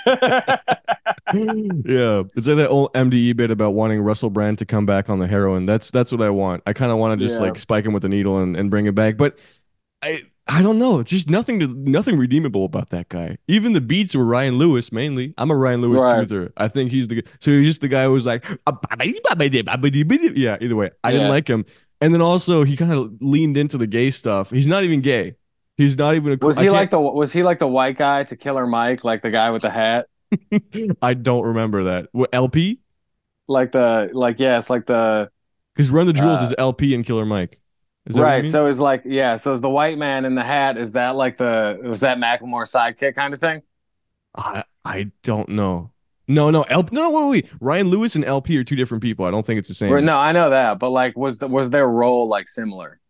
Yeah, it's like that old MDE bit about wanting Russell Brand to come back on the heroin. That's what I want. I kind of want to just like spike him with a needle and bring it back. But I don't know. Just nothing redeemable about that guy. Even the beats were Ryan Lewis mainly. I'm a Ryan Lewis truther. I think he's just the guy who was like, either way, I didn't like him. And then also he kind of leaned into the gay stuff. He's not even gay. He's not even a. Was he like the white guy to Killer Mike, like the guy with the hat? I don't remember that. What, LP? Because Run the Jewels is LP and Killer Mike. Right, so it's like, so is the white man in the hat, is that like was that Macklemore sidekick kind of thing? I don't know. No, wait. Ryan Lewis and LP are two different people. I don't think it's the same. Right, no, I know that, but like, was their role like similar?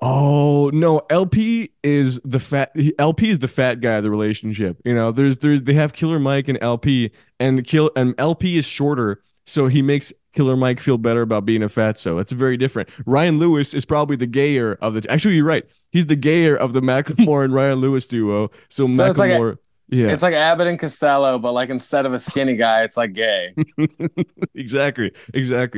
Oh no, LP is the fat guy of the relationship. You know, they have Killer Mike and LP, and LP is shorter, so he makes Killer Mike feel better about being a fatso. It's very different. Ryan Lewis is probably the gayer of the. Actually, you're right. He's the gayer of the Macklemore and Ryan Lewis duo. So Macklemore, it's like Abbott and Costello, but like instead of a skinny guy, it's like gay. Exactly.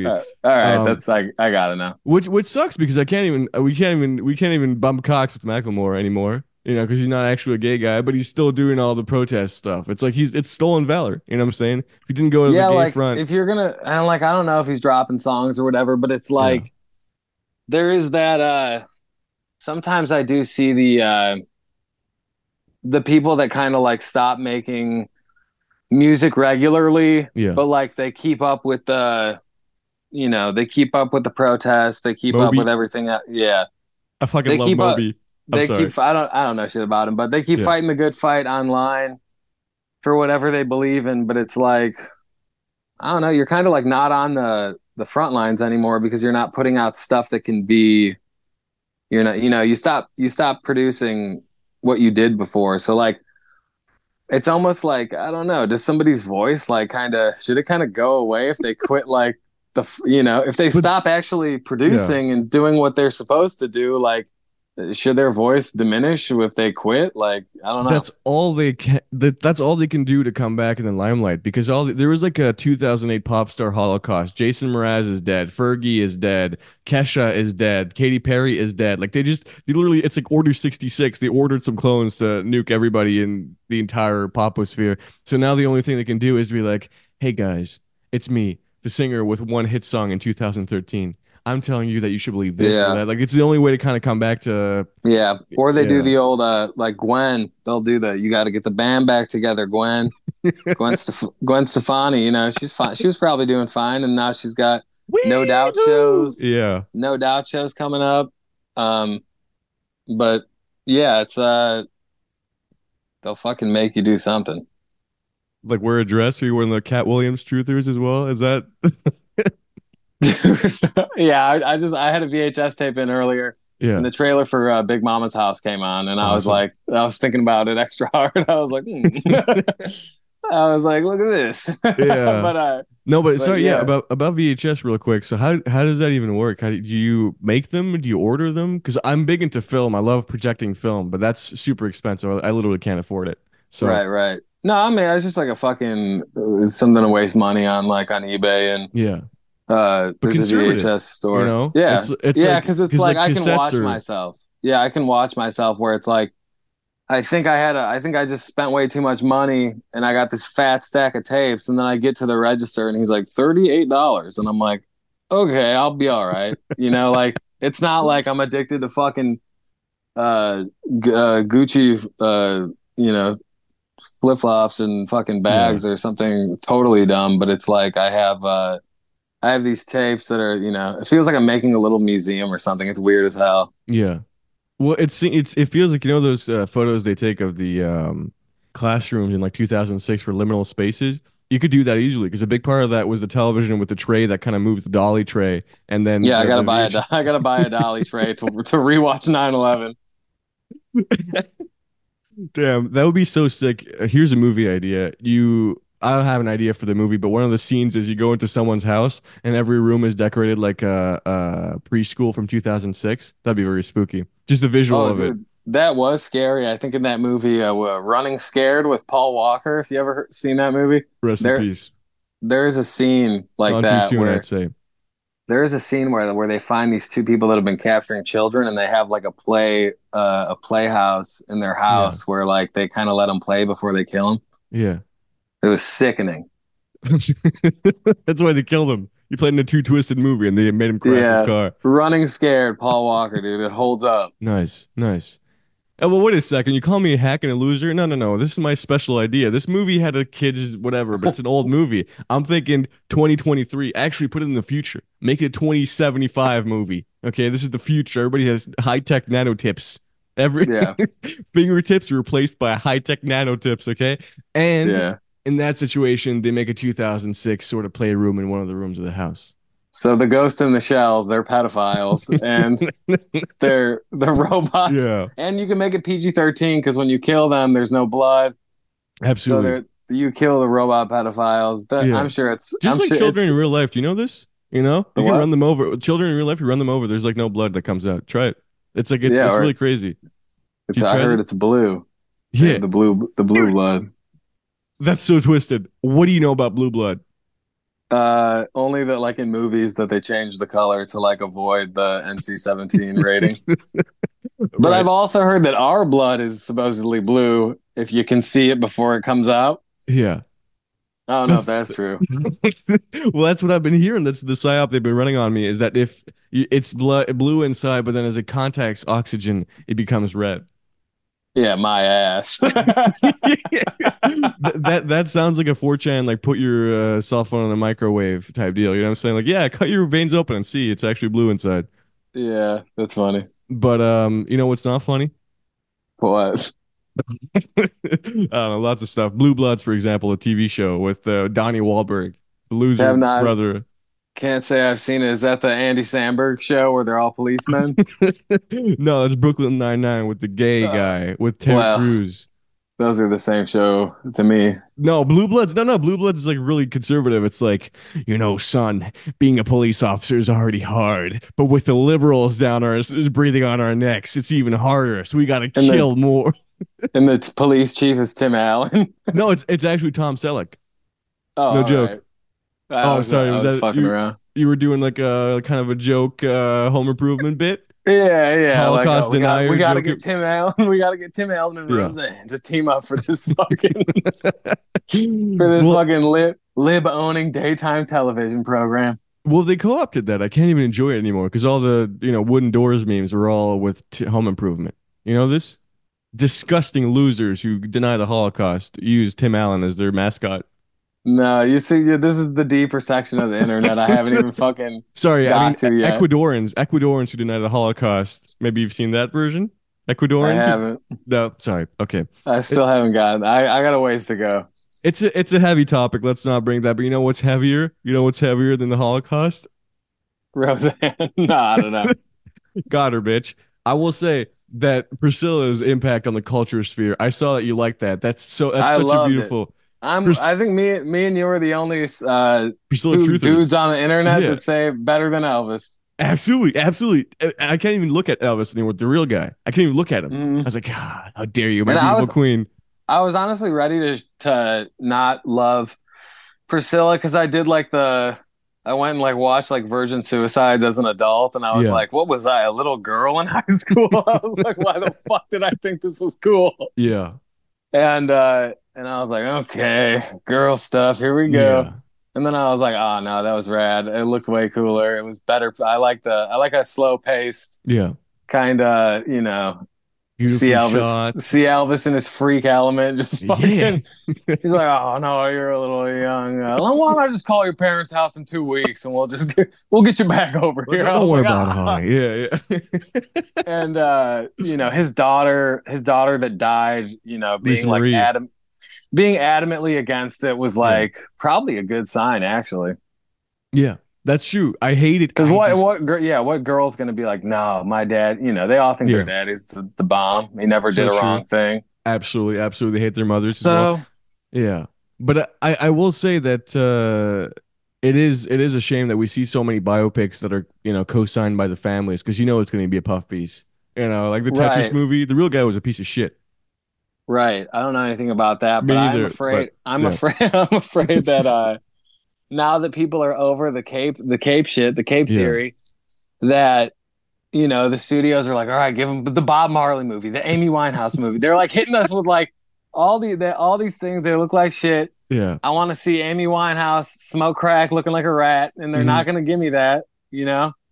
All right, that's like I gotta know. Which sucks because we can't even bump cocks with Macklemore anymore. You know, because he's not actually a gay guy, but he's still doing all the protest stuff. It's like it's stolen valor. You know what I'm saying? If you didn't go to the gay front, if you're gonna, and like I don't know if he's dropping songs or whatever, but it's like there is that. Sometimes I do see the people that kind of like stop making music regularly, but like they keep up with the, you know, they keep up with the protests, they keep up with everything. I fucking love Moby. I don't know shit about him, but they keep fighting the good fight online for whatever they believe in. But it's like, I don't know. You're kind of like not on the front lines anymore because you're not putting out stuff that can be, you're not, you know, you stop producing what you did before. So like, it's almost like, I don't know. Does somebody's voice like should it go away if they quit like the, you know, if they stop actually producing and doing what they're supposed to do, like. Should their voice diminish if they quit? Like, I don't know. That's all they can do to come back in the limelight, because there was like a 2008 pop star holocaust. Jason Mraz is dead. Fergie is dead. Kesha is dead. Katy Perry is dead. Like they literally, it's like Order 66. They ordered some clones to nuke everybody in the entire poposphere. So now the only thing they can do is be like, hey guys, it's me, the singer with one hit song in 2013. I'm telling you that you should believe this or that. Like, it's the only way to kind of come back to... Yeah, or they do the old, like, Gwen. They'll do the, you got to get the band back together, Gwen. Gwen Stefani, you know, she's fine. She was probably doing fine, and now she's got No Doubt shows. Yeah. No Doubt shows coming up. But, yeah, it's... they'll fucking make you do something. Like, wear a dress? Are you wearing the Cat Williams Truthers as well? Is that... Yeah, I had a VHS tape in earlier, and the trailer for Big Mama's House came on, and I was like, I was thinking about it extra hard. I was like, I was like, look at this. About VHS real quick. So how does that even work? How do you make them? Do you order them? Because I'm big into film. I love projecting film, but that's super expensive. I literally can't afford it. So right. No, I mean, it's just like a fucking something to waste money on, like on eBay and but there's a VHS store, you know? Because it's like I can watch myself. Yeah, I can watch myself. Where it's like, I think I just spent way too much money, and I got this fat stack of tapes, and then I get to the register, and he's like $38, and I'm like, okay, I'll be all right. You know, like it's not like I'm addicted to fucking Gucci, you know, flip flops and fucking bags or something totally dumb. But it's like I have these tapes that are, you know, it feels like I'm making a little museum or something. It's weird as hell. Yeah. Well, it feels like, you know, those photos they take of the classrooms in like 2006 for liminal spaces. You could do that easily, because a big part of that was the television with the tray that kind of moved, the dolly tray. And then I gotta buy a dolly tray to rewatch 9/11. Damn, that would be so sick. Here's a movie idea. I don't have an idea for the movie, but one of the scenes is you go into someone's house and every room is decorated like a preschool from 2006. That'd be very spooky. Just the visual of it. That was scary. I think in that movie, Running Scared with Paul Walker, if you ever seen that movie. Rest in peace. There's a scene like Not that. Too soon, I'd say. There's a scene where they find these two people that have been capturing children, and they have like a playhouse in their house where like they kind of let them play before they kill them. Yeah. It was sickening. That's why they killed him. He played in a Two Twisted movie, and they made him crash his car. Running Scared, Paul Walker, dude. It holds up. Nice. Oh, well, wait a second. You call me a hack and a loser? No. This is my special idea. This movie had a kid's whatever, but it's an old movie. I'm thinking 2023. Actually, put it in the future. Make it a 2075 movie. Okay, this is the future. Everybody has high-tech nanotips. Every fingertips are replaced by high-tech nanotips, okay? And... yeah. In that situation, they make a 2006 sort of playroom in one of the rooms of the house. So the Ghost in the Shells, they're pedophiles, and they're the robots. Yeah. And you can make it PG-13, because when you kill them, there's no blood. Absolutely. So you kill the robot pedophiles. I'm sure it's... children in real life. Do you know this? You know? You can run them over. Children in real life, you run them over. There's like no blood that comes out. Try it. It's really crazy. I heard it's blue. Yeah. The blue blood. That's so twisted. What do you know about blue blood? Only that, like in movies, that they change the color to like avoid the NC-17 rating. But I've also heard that our blood is supposedly blue if you can see it before it comes out. Yeah. I don't know if that's true. Well, that's what I've been hearing. That's the psyop they've been running on me, is that if it's blue inside, but then as it contacts oxygen, it becomes red. Yeah, my ass. That sounds like a 4chan, like put your cell phone in the microwave type deal. You know what I'm saying? Like, yeah, cut your veins open and see. It's actually blue inside. Yeah, that's funny. But you know what's not funny? What? I don't know, lots of stuff. Blue Bloods, for example, a TV show with Donnie Wahlberg, the loser brother. Can't say I've seen it. Is that the Andy Samberg show where they're all policemen? No, it's Brooklyn Nine-Nine with the gay guy with Terry Crews. Those are the same show to me. No, Blue Bloods. No, Blue Bloods is like really conservative. It's like, you know, son, being a police officer is already hard, but with the liberals down our is breathing on our necks, it's even harder. So we got to kill more. And the police chief is Tim Allen. No, it's actually Tom Selleck. Oh, no joke. Right. Sorry. Was that fucking around? You were doing like a kind of a joke, Home Improvement bit. Yeah. Holocaust like, denier. We got to get Tim Allen. We got to get Tim Allen and Roseanne to team up for this fucking fucking lib owning daytime television program. Well, they co-opted that. I can't even enjoy it anymore because all the wooden doors memes were all with Home Improvement. You know this disgusting losers who deny the Holocaust use Tim Allen as their mascot. No, you see, this is the deeper section of the internet I haven't even fucking got to yet. Ecuadorians who deny the Holocaust. Maybe you've seen that version? Ecuadorians? I haven't. No, sorry. Okay. I still haven't gotten it. I got a ways to go. It's a heavy topic. Let's not bring that. But you know what's heavier? You know what's heavier than the Holocaust? Roseanne. No, I don't know. Got her, bitch. I will say that Priscilla's impact on the culture sphere. I saw that you liked that. That's such a beautiful... It. I think me and you are the only two dudes on the internet that say better than Elvis. Absolutely. I can't even look at Elvis anymore. The real guy. I can't even look at him. I was like, God, how dare you, my beautiful queen. I was honestly ready to not love Priscilla because I did like I went and watched Virgin Suicides as an adult, and I was like, what was I, a little girl in high school? I was like, why the fuck did I think this was cool? Yeah. And I was like, okay, girl stuff, here we go. Yeah. And then I was like, oh no, that was rad. It looked way cooler. It was better. I like a slow paced, kind of, beautiful see Elvis in his freak element, just fucking. Yeah. He's like, oh no, you're a little young. Why don't I just call your parents' house in 2 weeks and we'll get you back over here. Don't worry about it. Yeah. And his daughter that died, being Lisa like Marie. Being adamantly against it was probably a good sign, actually. Yeah, that's true. I hate it because what girl's gonna be like? No, my dad. They all think their daddy's the bomb. He never did a wrong thing. Absolutely, they hate their mothers. So, as well. Yeah, but I will say that it is a shame that we see so many biopics that are co-signed by the families because it's going to be a puff piece. Like the Tetris movie. The real guy was a piece of shit. Right, I don't know anything about that, but I'm afraid that now that people are over the cape theory, that the studios are like, all right, give them the Bob Marley movie, the Amy Winehouse movie. They're like hitting us with like all these things. They look like shit. Yeah, I want to see Amy Winehouse smoke crack, looking like a rat, and they're not going to give me that.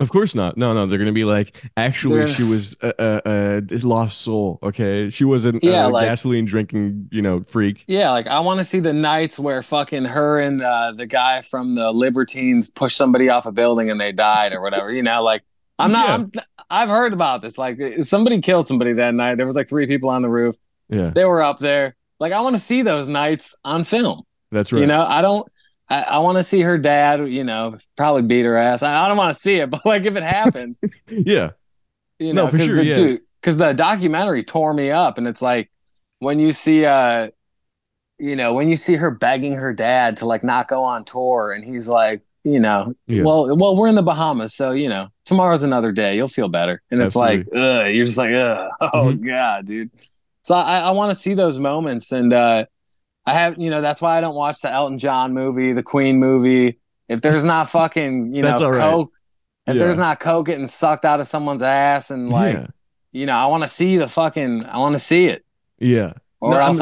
Of course not. No, they're gonna be like, actually, she was a lost soul. Okay, she wasn't gasoline drinking freak. Yeah, like I want to see the nights where fucking her and the guy from the Libertines pushed somebody off a building and they died or whatever. I've heard about this. Like somebody killed somebody that night. There was like 3 people on the roof. Yeah, they were up there. Like I want to see those nights on film. That's right. I want to see her dad, probably beat her ass. I don't want to see it, but like if it happened, for sure, because the documentary tore me up, and it's like when you see, when you see her begging her dad to like not go on tour, and he's like, well, we're in the Bahamas, so tomorrow's another day, you'll feel better, and it's like, ugh, you're just like, ugh, oh God, dude. So I want to see those moments, and I have, that's why I don't watch the Elton John movie, the Queen movie. If there's not fucking, coke, if there's not coke getting sucked out of someone's ass, and I want to see I want to see it. Yeah. Or else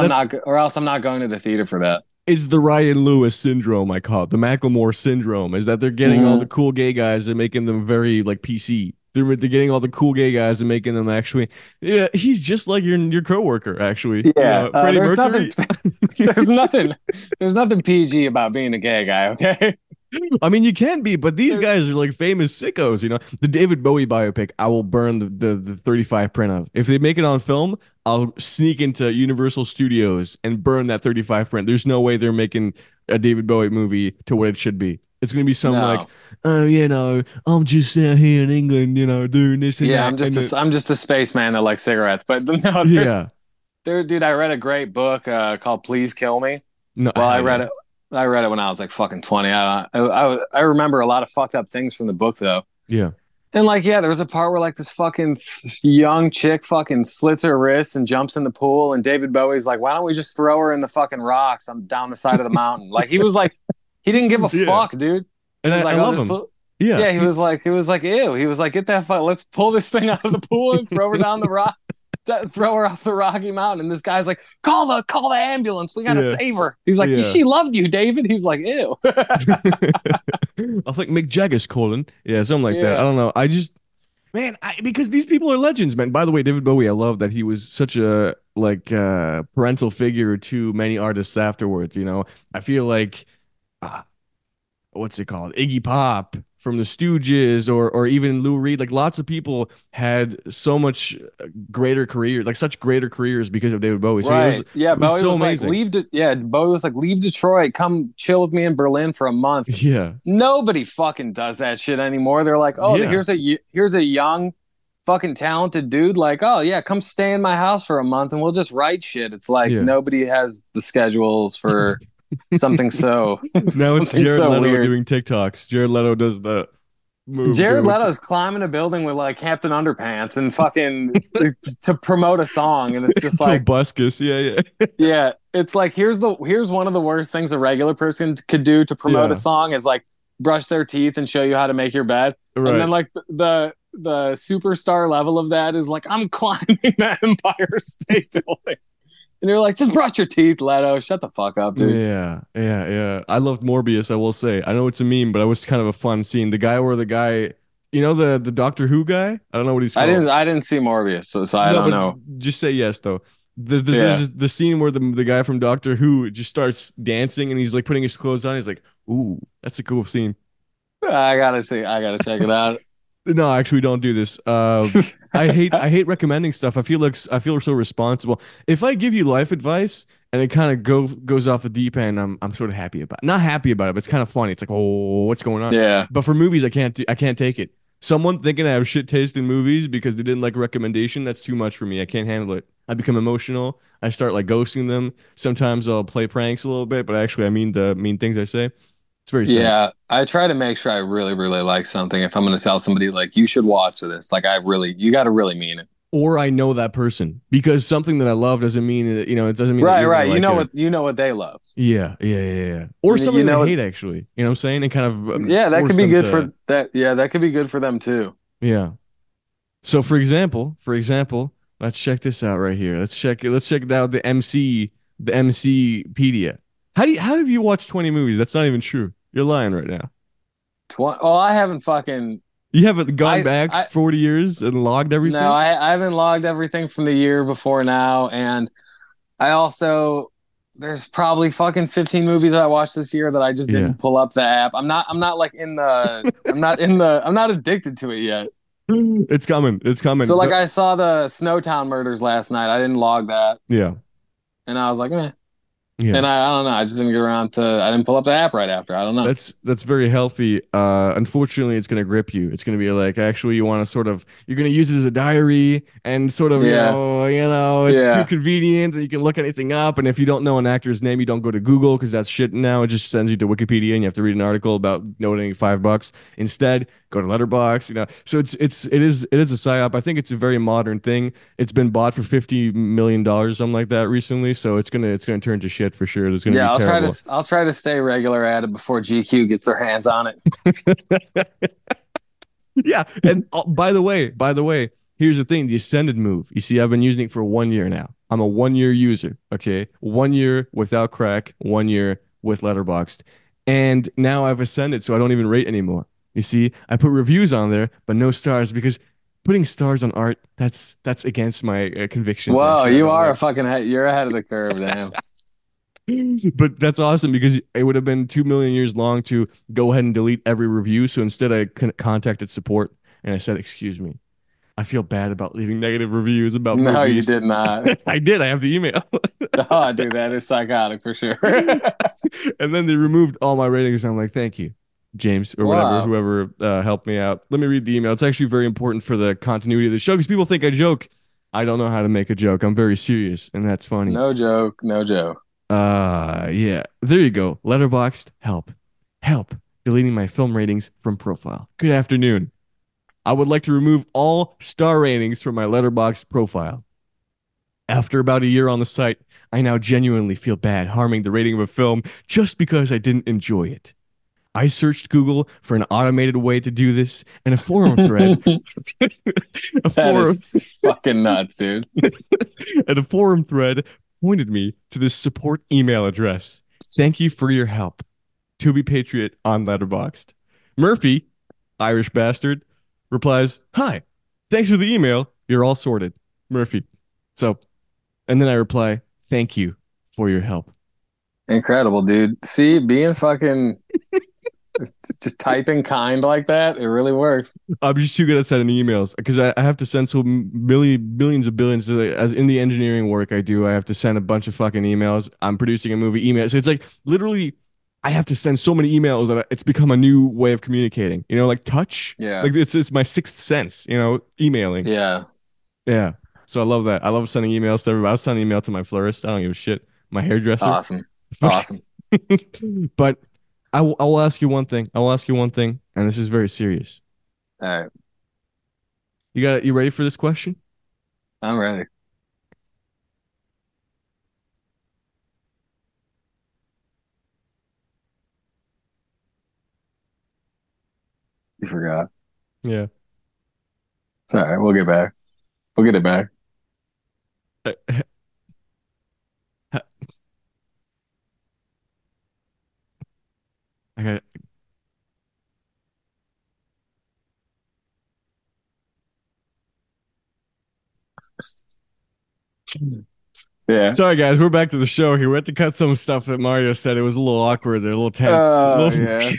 I'm not going to the theater for that. It's the Ryan Lewis syndrome, I call it. The Macklemore syndrome is that they're getting all the cool gay guys and making them very like PC. They're getting all the cool gay guys and making them actually. Yeah, he's just like your coworker, actually. Yeah, there's Mercury. Nothing. There's nothing PG about being a gay guy. Okay. I mean, you can be, but these guys are like famous sickos. The David Bowie biopic, I will burn the 35 print of. If they make it on film, I'll sneak into Universal Studios and burn that 35 print. There's no way they're making a David Bowie movie to what it should be. It's going to be something I'm just out here in England, doing this and that. I'm just a spaceman that likes cigarettes. But no, Dude, I read a great book called "Please Kill Me." No, well, I read it. I read it when I was like fucking 20. I remember a lot of fucked up things from the book though. Yeah. And like, yeah, there was a part where like this fucking young chick fucking slits her wrists and jumps in the pool, and David Bowie's like, "Why don't we just throw her in the fucking rocks on down the side of the mountain?" Like he was like, he didn't give a fuck, dude. And I like, love him. Yeah, he was like, ew. He was like, get that fuck. Let's pull this thing out of the pool and throw her down the rock. Throw her off the Rocky Mountain. And this guy's like, call the ambulance. We got to save her. He's like, she loved you, David. He's like, ew. I think Mick Jagger's calling. Yeah, something like that. I don't know. I just, man, because these people are legends, man. By the way, David Bowie, I love that he was such a like parental figure to many artists afterwards. You know, I feel like, what's it called? Iggy Pop from the Stooges or even Lou Reed, like lots of people had so much greater careers, like such greater careers because of David Bowie. So right. Bowie was so amazing. Like, Bowie was like, leave Detroit, come chill with me in Berlin for a month. Yeah. Nobody fucking does that shit anymore. They're like, oh, here's a young fucking talented dude. Like, oh yeah, come stay in my house for a month and we'll just write shit. It's like, nobody has the schedules for something so now it's Jared so Leto weird. Doing TikToks. Jared Leto does the move. Jared Leto's climbing a building with like Captain Underpants and fucking to promote a song, and it's just like Buskus. Yeah. It's like here's one of the worst things a regular person could do to promote a song is like brush their teeth and show you how to make your bed, and then like the superstar level of that is like I'm climbing the Empire State Building. And you're like, just brush your teeth, Leto. Shut the fuck up, dude. Yeah. I loved Morbius, I will say. I know it's a meme, but it was kind of a fun scene. The guy, you know, the Doctor Who guy? I don't know what he's called. I didn't see Morbius, so I don't know. Just say yes, though. There's the scene where the guy from Doctor Who just starts dancing, and he's like putting his clothes on. He's like, ooh, that's a cool scene. I gotta check it out. No, actually, don't do this. I hate recommending stuff. I feel so responsible. If I give you life advice and it kind of goes off the deep end, I'm sort of happy about it. Not happy about it, but it's kind of funny. It's like, oh, what's going on? Yeah. But for movies, I can't take it. Someone thinking I have shit taste in movies because they didn't like recommendation. That's too much for me. I can't handle it. I become emotional. I start like ghosting them. Sometimes I'll play pranks a little bit, but actually, I mean the mean things I say. It's very simple. Yeah, I try to make sure I really, really like something. If I'm going to tell somebody, like, you should watch this. Like, you got to really mean it. Or I know that person because something that I love doesn't mean, you know, it doesn't mean. Right. Like you know what they love. Yeah. Or something they hate, actually. You know what I'm saying? And kind of. That could be good for that. Yeah, that could be good for them too. Yeah. So, for example, let's check this out right here. Let's check out the MCpedia. How have you watched 20 movies? That's not even true. You're lying right now. 20? Oh, I haven't fucking. You haven't gone back 40 years and logged everything? No, I haven't logged everything from the year before now. And I also, there's probably fucking 15 movies that I watched this year that I just didn't pull up the app. I'm not like in the, I'm not addicted to it yet. It's coming. So like I saw the Snowtown murders last night. I didn't log that. Yeah. And I was like, eh. Yeah. And I don't know. I just didn't get around to. I didn't pull up the app right after. I don't know. That's very healthy. Unfortunately, it's going to grip you. It's going to be like actually, you want to sort of. You're going to use it as a diary and sort of. Yeah. You know, it's too convenient that you can look anything up. And if you don't know an actor's name, you don't go to Google because that's shit now. It just sends you to Wikipedia and you have to read an article about donating $5. Instead, go to Letterboxd. You know, so it is a psyop. I think it's a very modern thing. It's been bought for $50 million, something like that, recently. So it's gonna turn to shit. For sure, it's gonna be terrible. I'll try to stay regular at it before GQ gets their hands on it. Yeah, and by the way, here's the thing: the Ascended move. You see, I've been using it for 1 year now. I'm a 1 year user. Okay, 1 year without crack, 1 year with Letterboxd, and now I've ascended, so I don't even rate anymore. You see, I put reviews on there, but no stars because. Putting stars on art, that's against my convictions. Whoa, actually. You are a fucking you're ahead of the curve, damn. But that's awesome because it would have been 2 million years long to go ahead and delete every review. So instead, I contacted support and I said, "Excuse me, I feel bad about leaving negative reviews about." No, movies. You did not. I did. I have the email. Oh, dude, that is psychotic for sure. And then they removed all my ratings. I'm like, "Thank you, James," or whoever helped me out. Let me read the email. It's actually very important for the continuity of the show because people think I joke. I don't know how to make a joke. I'm very serious, and that's funny. No joke. No joke. Yeah. There you go. Letterboxd. Help. Help. Deleting my film ratings from profile. Good afternoon. I would like to remove all star ratings from my Letterboxd profile. After about a year on the site, I now genuinely feel bad harming the rating of a film just because I didn't enjoy it. I searched Google for an automated way to do this, and a forum thread. Is fucking nuts, dude. And a forum thread pointed me to this support email address. Thank you for your help. To be patriot on Letterboxd. Murphy, Irish bastard, replies, "Hi, thanks for the email. You're all sorted, Murphy." So, and then I reply, "Thank you for your help." Incredible, dude. See, being fucking. Just typing kind like that, it really works. I'm just too good at sending emails because I have to send so millions of billions. As in the engineering work I do, I have to send a bunch of fucking emails. I'm producing a movie email, so it's like literally I have to send so many emails that it's become a new way of communicating. You know, like touch. Yeah. Like it's my sixth sense. You know, emailing. Yeah. Yeah. So I love that. I love sending emails to everybody. I was sending an email to my florist. I don't give a shit. My hairdresser. Awesome. But. I will ask you one thing. And this is very serious. All right. You ready for this question? I'm ready. You forgot. Yeah. It's all right. We'll get back. We'll get it back. I got it. Yeah. Sorry, guys. We're back to the show here. We had to cut some stuff that Mario said. It was a little awkward. They're a little tense. Yeah.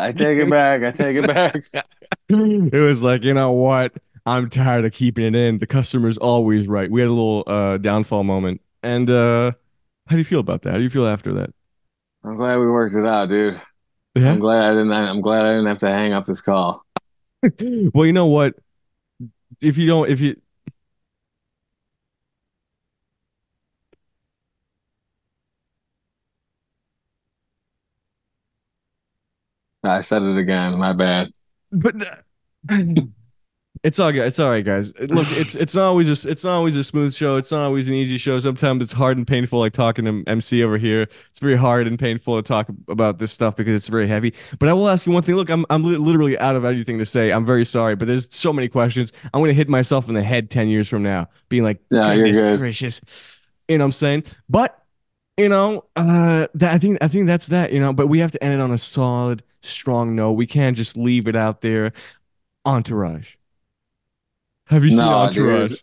I take it back. It was like, you know what? I'm tired of keeping it in. The customer's always right. We had a little downfall moment. And how do you feel about that? How do you feel after that? I'm glad we worked it out, dude. Yeah. I'm glad I didn't have to hang up this call. Well, you know what? I said it again. My bad. But it's all good. It's all right, guys. Look, it's not always a smooth show. It's not always an easy show. Sometimes it's hard and painful, like talking to MC over here. It's very hard and painful to talk about this stuff because it's very heavy. But I will ask you one thing. Look, I'm literally out of anything to say. I'm very sorry, but there's so many questions. I'm gonna hit myself in the head 10 years from now, being like, "No, you're good. Gracious." You know what I'm saying? But you know, I think that's that. You know, but we have to end it on a solid, strong note. We can't just leave it out there. Entourage. Have you seen Entourage?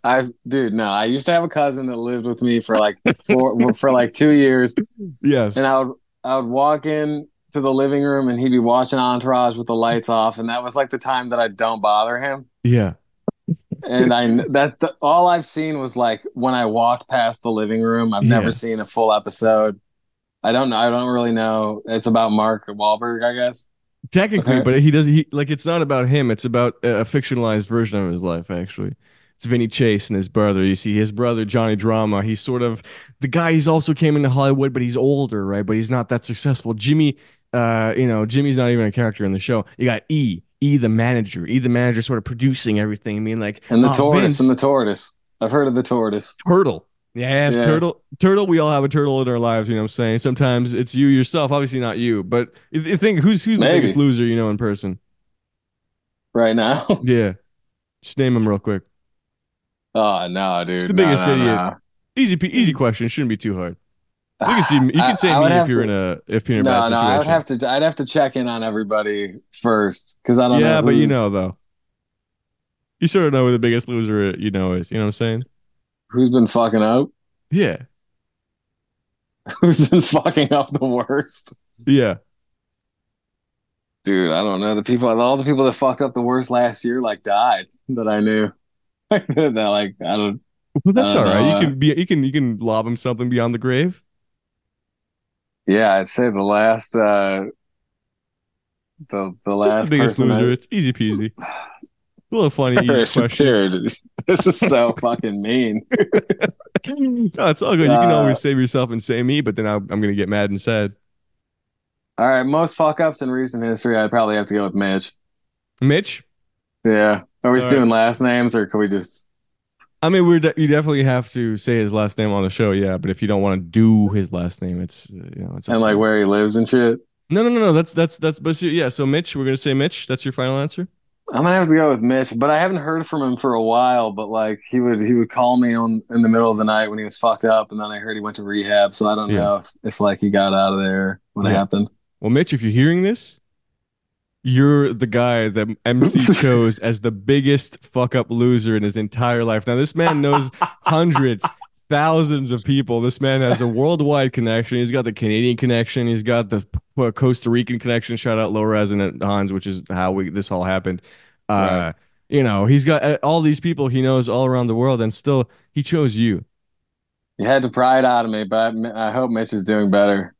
Dude, I used to have a cousin that lived with me for like for like 2 years. Yes. And I would walk in to the living room and he'd be watching Entourage with the lights off, and that was like the time that I don't bother him. Yeah. And all I've seen was like when I walked past the living room. I've never seen a full episode. I don't know. I don't really know. It's about Mark Wahlberg, I guess. Technically, but he doesn't. It's not about him. It's about a fictionalized version of his life. Actually, it's Vinny Chase and his brother. You see, his brother Johnny Drama. He's sort of the guy. He's also came into Hollywood, but he's older, right? But he's not that successful. Jimmy, Jimmy's not even a character in the show. You got E, the manager, sort of producing everything. I mean, like and the tortoise. I've heard of the tortoise. Turtle. Yes, yeah. Turtle. We all have a turtle in our lives. You know what I'm saying? Sometimes it's you yourself. Obviously not you, but think who's the biggest loser you know in person right now? Yeah, just name him real quick. Oh no, dude! It's the biggest idiot. No. Easy question. Shouldn't be too hard. You can say me if you're in a bad situation. I'd have to check in on everybody first because I don't. Yeah, know but you know though, you sort of know who the biggest loser you know is. You know what I'm saying? Who's been fucking up? Yeah. Who's been fucking up the worst? Yeah. Dude, I don't know. All the people that fucked up the worst last year like died that I knew. Well, that's all right. You can lob them something beyond the grave. Yeah, I'd say the last person. Just the biggest loser. It's easy peasy. A little funny question. This is so fucking mean. No, it's all good. You can always save yourself and say me, but then I'm going to get mad and sad. All right. Most fuck-ups in recent history, I'd probably have to go with Mitch. Mitch? Yeah. Are we doing last names, or can we just... I mean, you definitely have to say his last name on the show, yeah. But if you don't want to do his last name, it's it's okay. And like where he lives and shit. No. That's. But yeah. So Mitch, we're gonna say Mitch. That's your final answer. I'm gonna have to go with Mitch, but I haven't heard from him for a while. But like he would call me in the middle of the night when he was fucked up, and then I heard he went to rehab. So I don't know if like he got out of there when it happened. Well, Mitch, if you're hearing this, you're the guy that MC chose as the biggest fuck up loser in his entire life. Now, this man knows hundreds, thousands of people. This man has a worldwide connection. He's got the Canadian connection. He's got the Costa Rican connection. Shout out Lorez and Hans, which is how this all happened. You know, he's got all these people he knows all around the world, and still he chose you. You had to pry it out of me, but I hope Mitch is doing better.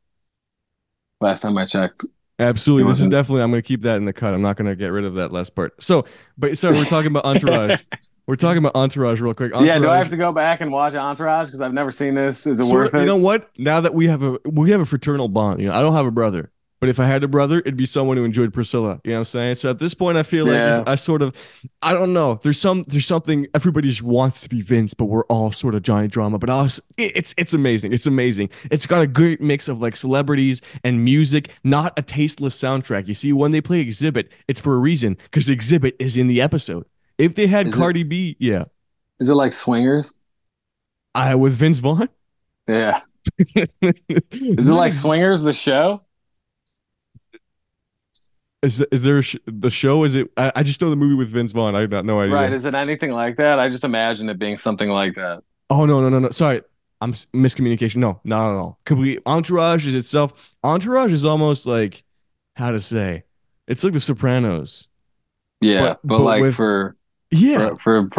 Last time I checked. Absolutely. This is definitely, I'm going to keep that in the cut. I'm not going to get rid of that last part. So we're talking about Entourage. We're talking about Entourage real quick. Entourage. Yeah, do I have to go back and watch Entourage? Because I've never seen this. Is it worth it? You know what? Now that we have a fraternal bond, I don't have a brother, but if I had a brother, it'd be someone who enjoyed Priscilla. You know what I'm saying? So at this point, I feel like I don't know. There's something, everybody just wants to be Vince, but we're all sort of Johnny Drama. But also, it's amazing. It's amazing. It's got a great mix of like celebrities and music, not a tasteless soundtrack. You see, when they play Exhibit, it's for a reason, because Exhibit is in the episode. If they had Cardi B, yeah. Is it like Swingers? With Vince Vaughn? Yeah. Is it like Swingers, the show? Is there the show? Is it? I just know the movie with Vince Vaughn. I got no idea. Right? Is it anything like that? I just imagine it being something like that. Oh no! Sorry, I'm miscommunication. No, not at all. Complete. Entourage is itself. Entourage is almost like, how to say? It's like The Sopranos. Yeah, but like with, for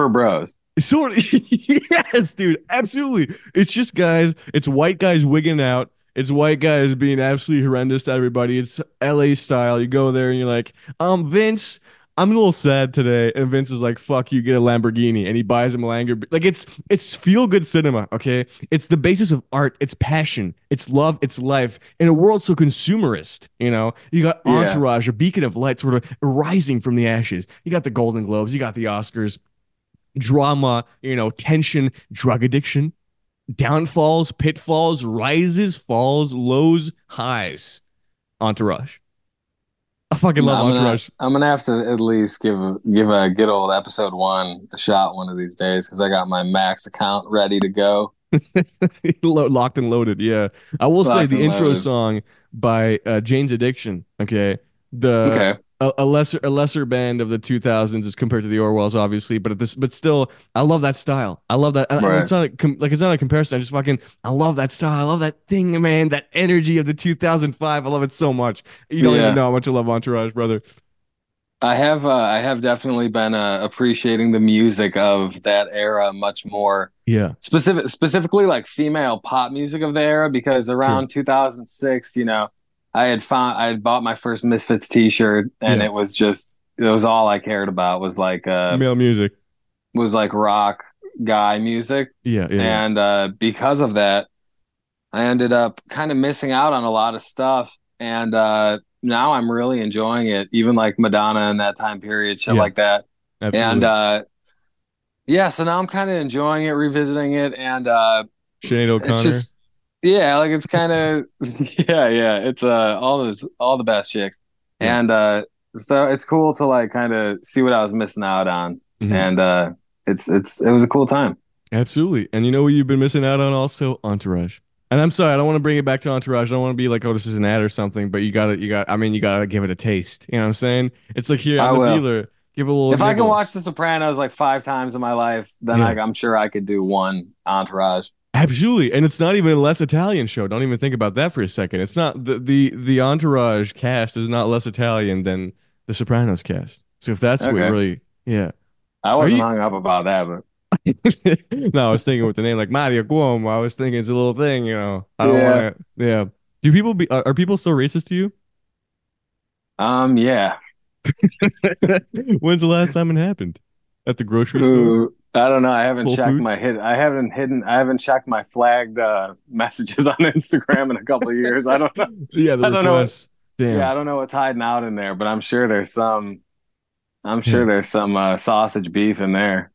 bros. Sort of. Yes, dude. Absolutely. It's just guys. It's white guys wigging out. It's white guys being absolutely horrendous to everybody. It's LA style. You go there and you're like, Vince, I'm a little sad today. And Vince is like, fuck you, get a Lamborghini. And he buys him a Lamborghini. Like it's feel good cinema. Okay. It's the basis of art. It's passion. It's love. It's life in a world so consumerist. You know, you got Entourage, a beacon of light sort of rising from the ashes. You got the Golden Globes. You got the Oscars, drama, tension, drug addiction. Downfalls, pitfalls, rises, falls, lows, highs. Entourage. I fucking love Entourage. I'm gonna have to at least give a good old episode one a shot one of these days, because I got my Max account ready to go. Locked and loaded. Yeah, I will say the intro song by Jane's Addiction. Okay, a lesser band of the 2000s as compared to the Orwells, obviously, but still, I love that style. I love that. Right. It's not it's not a comparison. I just I love that style. I love that thing, man. That energy of the 2005. I love it so much. You don't even know how much I love Entourage, brother. I have definitely been appreciating the music of that era much more. Yeah, specifically like female pop music of the era, because around 2006, I had bought my first Misfits t-shirt, and it was all I cared about was like male music, was like rock guy music. Yeah. And because of that, I ended up kind of missing out on a lot of stuff, and now I'm really enjoying it. Even like Madonna in that time period, shit like that. Absolutely. And so now I'm kind of enjoying it, revisiting it, and Sinead O'Connor. It's just, it's kind of it's all the best chicks, and so it's cool to like kind of see what I was missing out on, and it was a cool time. Absolutely, and you know what you've been missing out on also? Entourage. And I'm sorry, I don't want to bring it back to Entourage. I don't want to be like, oh, this is an ad or something, but you gotta give it a taste. You know what I'm saying? It's like, here, I'm the dealer. Give a little. If nibble. I can watch The Sopranos like 5 times in my life, then I'm sure I could do one Entourage. Absolutely, and it's not even a less Italian show. Don't even think about that for a second. It's not the Entourage cast is not less Italian than the Sopranos cast. So if that's what really, I wasn't hung up about that, but. No, I was thinking with the name like Mario Cuomo. I was thinking it's a little thing, I don't want to. Yeah. Do people are people still racist to you? Yeah. When's the last time it happened? At the grocery store? I don't know. I haven't checked my I haven't checked my flagged messages on Instagram in a couple of years. I don't know. Yeah, the requests. Yeah, I don't know what's hiding out in there, but I'm sure there's some. I'm sure there's some sausage beef in there.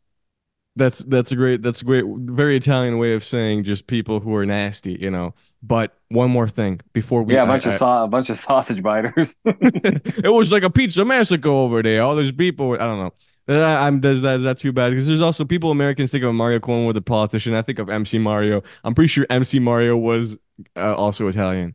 That's a great, very Italian way of saying just people who are nasty, you know. But one more thing before we a bunch of sausage biters. It was like a pizza massacre over there. All those people, I don't know. That's too bad because there's also people. Americans think of Mario Cuomo with a politician. I think of MC Mario. I'm pretty sure MC Mario was also Italian.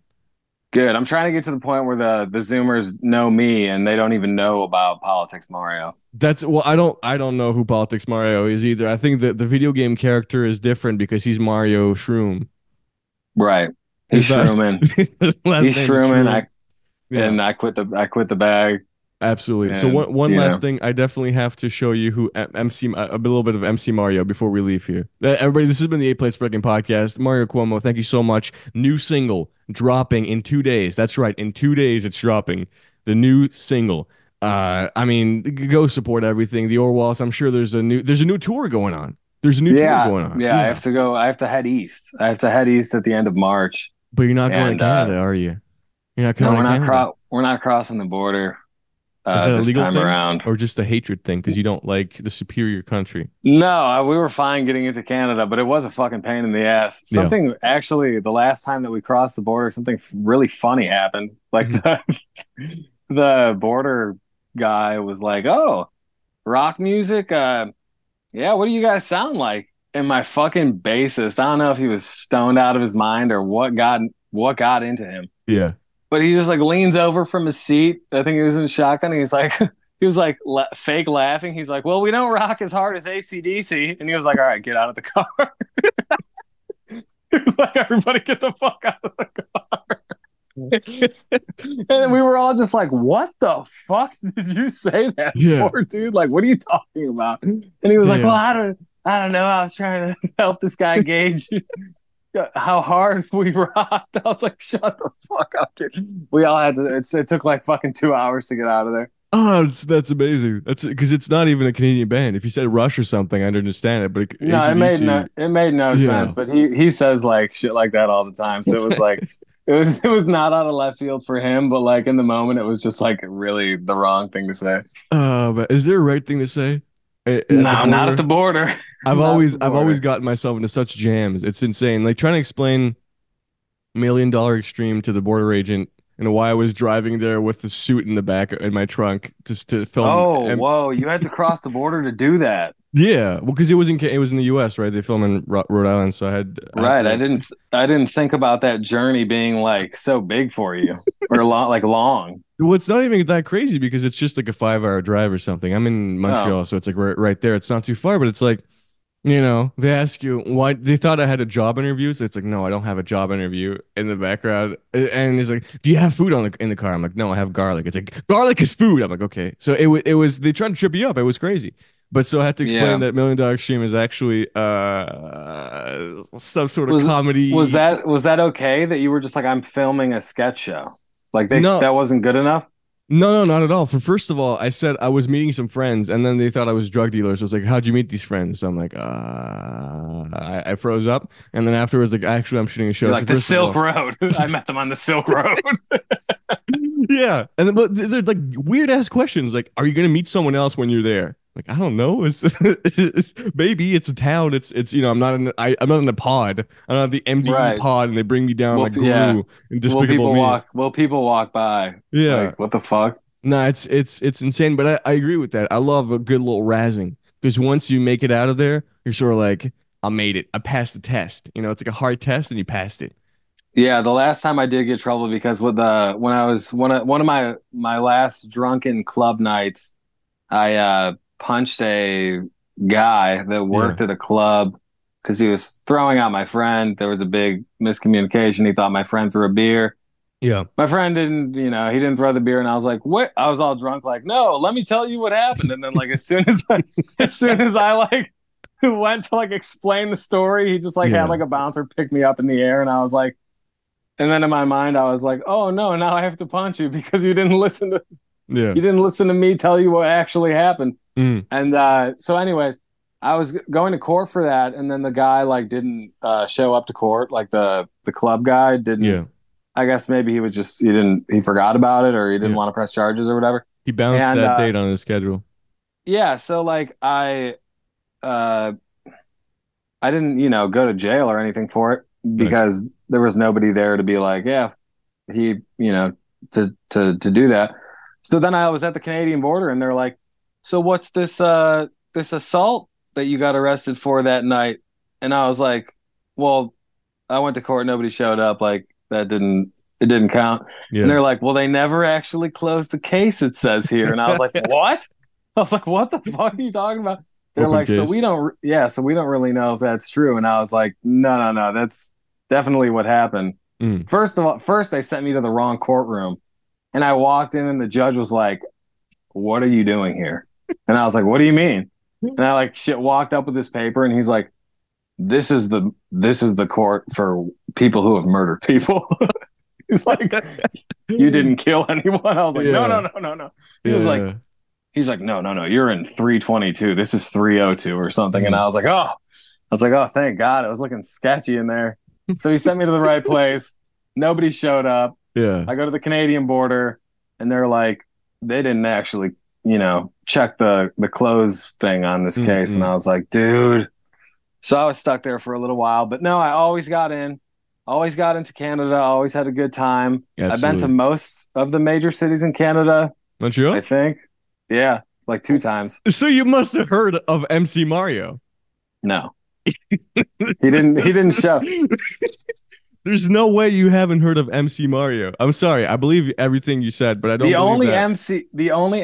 Good. I'm trying to get to the point where the Zoomers know me and they don't even know about Politics Mario. That's well, I don't know who Politics Mario is either. I think that the video game character is different because he's Mario Shroom. Right. He's Shroomin. He's Shroomin. And I quit the bag. Absolutely. And, so one last thing, I definitely have to show you who a little bit of MC Mario before we leave here. Everybody, this has been the 8pl8s freaking podcast. Mario Cuomo, thank you so much. New single dropping in 2 days. That's right, in 2 days it's dropping. The new single. I mean, go support everything. The Orwells. I'm sure there's a new tour going on. Yeah, I have to go. I have to head east at the end of March. But you're not going to Canada, are you? You're not going. No, we're not crossing the border. Is that a legal thing around, or just a hatred thing because you don't like the superior country? No, we were fine getting into Canada, but it was a fucking pain in the ass. Something actually, the last time that we crossed the border, something really funny happened. Like the border guy was like, "Oh, rock music, yeah, what do you guys sound like?" And my fucking bassist, I don't know if he was stoned out of his mind or what got into him. Yeah. But he just like leans over from his seat. I think he was in shotgun. And he was like fake laughing. He's like, "Well, we don't rock as hard as AC/DC." And he was like, "All right, get out of the car." He was like, "Everybody get the fuck out of the car." And we were all just like, "What the fuck did you say that for, dude? Like, what are you talking about?" And he was like, "Well, I don't know. I was trying to help this guy gauge how hard we rocked." I was like, "Shut the fuck up, dude." We all had to. It took like fucking 2 hours to get out of there. Oh, that's amazing. That's because it's not even a Canadian band. If you said Rush or something, I'd understand it. But it made no sense. But he says like shit like that all the time. So it was like it was not out of left field for him. But like in the moment, it was just like really the wrong thing to say. But is there a right thing to say? No, not at the border. I've always gotten myself into such jams. It's insane. Like trying to explain $1 Million Extreme to the border agent and why I was driving there with the suit in the back in my trunk just to film. Oh, whoa! You had to cross the border to do that. Yeah, well, because it was in the U.S., right? They film in Rhode Island, so I didn't think about that journey being like so big for you or long. Well, it's not even that crazy because it's just like a 5-hour drive or something. I'm in Montreal, so it's like right there. It's not too far, but it's like, you know, they ask you why they thought I had a job interview. So it's like, no, I don't have a job interview in the background. And he's like, "Do you have food in the car?" I'm like, "No, I have garlic." It's like, garlic is food. I'm like, okay. So it was they tried to trip you up. It was crazy. But so I had to explain that $1 Million Extreme is actually some sort of comedy. Was that okay that you were just like, "I'm filming a sketch show"? Like that wasn't good enough? No, not at all. For first of all, I said I was meeting some friends, and then they thought I was drug dealers. So I was like, "How'd you meet these friends?" So I'm like, I froze up, and then afterwards, like, "Actually, I'm shooting a show." You're like, so the Silk Road. I met them on the Silk Road. Yeah, and then, but they're like weird ass questions, like, "Are you gonna meet someone else when you're there?" Like, I don't know. Maybe it's a town. It's you know, I'm not in a pod. I'm not the MDE pod, and they bring me down like guru and despicable me. People walk by. Yeah, like, what the fuck? No, it's insane. But I agree with that. I love a good little razzing because once you make it out of there, you're sort of like, I made it. I passed the test. You know, it's like a hard test, and you passed it. Yeah, the last time I did get trouble because when I was one of my last drunken club nights, I punched a guy that worked at a club because he was throwing out my friend. There was a big miscommunication. He thought my friend threw a beer. Yeah. My friend didn't, you know, he didn't throw the beer. And I was like, "What?" I was all drunk, like, "No, let me tell you what happened." And then like as soon as I like went to like explain the story, he just like had like a bouncer pick me up in the air. And I was like, and then in my mind, I was like, "Oh no, now I have to punch you because you didn't listen to Yeah. You didn't listen to me tell you what actually happened. Mm. And so anyways, I was going to court for that, and then the guy didn't show up to court. The club guy didn't. Yeah. I guess maybe he was just he forgot about it, or he didn't want to press charges or whatever. He bounced that date on his schedule. Yeah, so I didn't go to jail or anything for it because there was nobody there to be to do that. So then I was at the Canadian border, and they're like, "So what's this this assault that you got arrested for that night?" And I was like, "Well, I went to court, nobody showed up. It didn't count." Yeah. And they're like, "Well, they never actually closed the case, it says here." And I was like, "What?" I was like, "What the fuck are you talking about?" They're open like, case. So we don't really know if that's true. And I was like, no, that's definitely what happened. Mm. First they sent me to the wrong courtroom, and I walked in, and the judge was like, "What are you doing here?" And I was like, "What do you mean?" And I walked up with this paper, and he's like, This is the court for people who have murdered people." He's like, "You didn't kill anyone." I was like, No. He's like, No, you're in 322. This is 302 or something. And I was like, oh, thank God. It was looking sketchy in there. So he sent me to the right place. Nobody showed up. Yeah. I go to the Canadian border, and they're like, they didn't actually, check the clothes thing on this case. Mm-hmm. And I was like, dude. So I was stuck there for a little while, but no, I always got in. Always got into Canada. Always had a good time. Absolutely. I've been to most of the major cities in Canada. Montreal, I think. Yeah, 2 times. So you must have heard of MC Mario. No, he didn't show. There's no way you haven't heard of MC Mario. I'm sorry. I believe everything you said, but I don't. The only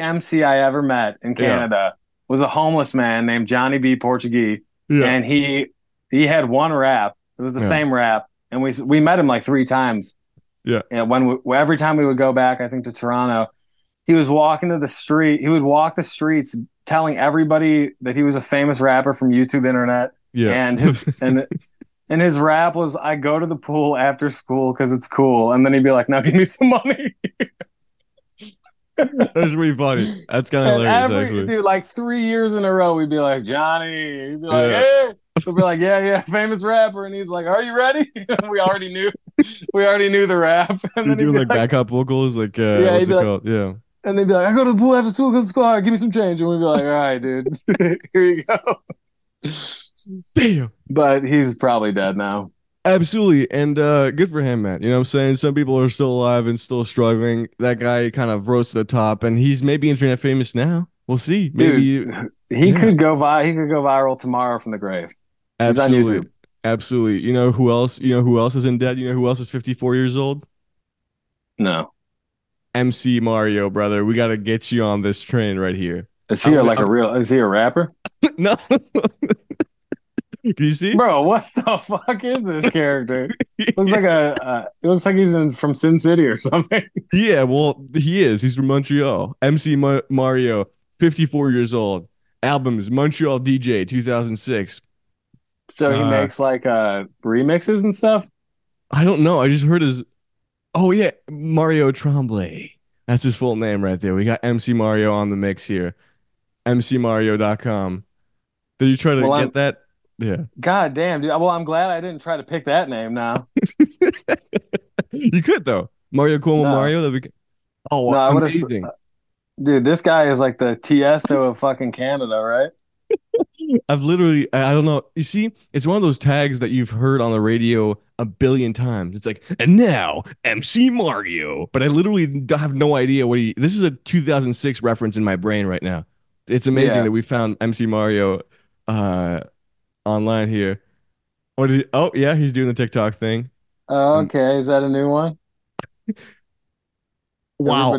MC I ever met in Canada was a homeless man named Johnny B. Portuguese. Yeah. And he had one rap. It was the same rap, and we met him 3 times. Yeah. And every time we would go back, I think to Toronto, he was walking to the street. He would walk the streets telling everybody that he was a famous rapper from YouTube internet. Yeah. And his rap was, "I go to the pool after school because it's cool," and then he'd be like, "Now give me some money." That's pretty funny. That's kind of hilarious, actually. Dude, 3 years in a row, we'd be like, "Johnny." He'd be like, "Hey." We'd be like, "Yeah, famous rapper." And he's like, "Are you ready?" We already knew the rap. And then you're doing backup vocals, what's it called? Yeah. And they'd be like, "I go to the pool after school, give me some change." And we'd be like, "All right, dude, here you go." Damn. But he's probably dead now. Absolutely, and good for him, man. You know what I'm saying? Some people are still alive and still struggling. That guy kind of rose to the top, and he's maybe internet famous now. We'll see. Maybe he could go viral tomorrow from the grave. Absolutely. He's on YouTube. Absolutely. You know who else? You know who else is in debt? You know who else is 54 years old? No. MC Mario, brother. We got to get you on this train right here. Is he a rapper? No. You see, bro, what the fuck is this character? Looks like it looks like he's from Sin City or something. Yeah, well, he is. He's from Montreal. MC Mario, 54 years old. Albums: Montreal DJ, 2006. So he makes remixes and stuff. I don't know. I just heard his. Oh yeah, Mario Tremblay. That's his full name right there. We got MC Mario on the mix here. MCMario.com. Did you try to get that? Yeah. God damn, dude. Well, I'm glad I didn't try to pick that name now. You could, though. Mario Cuomo Mario. That'd be... Oh, wow. No, amazing. Dude, this guy is like the Tiesto of fucking Canada, right? I've literally, I don't know. You see, it's one of those tags that you've heard on the radio a billion times. It's like, "And now, MC Mario." But I literally have no idea what this is a 2006 reference in my brain right now. It's amazing that we found MC Mario online here. What is he? Oh yeah, he's doing the TikTok thing. Oh, okay. Is that a new one? Wow.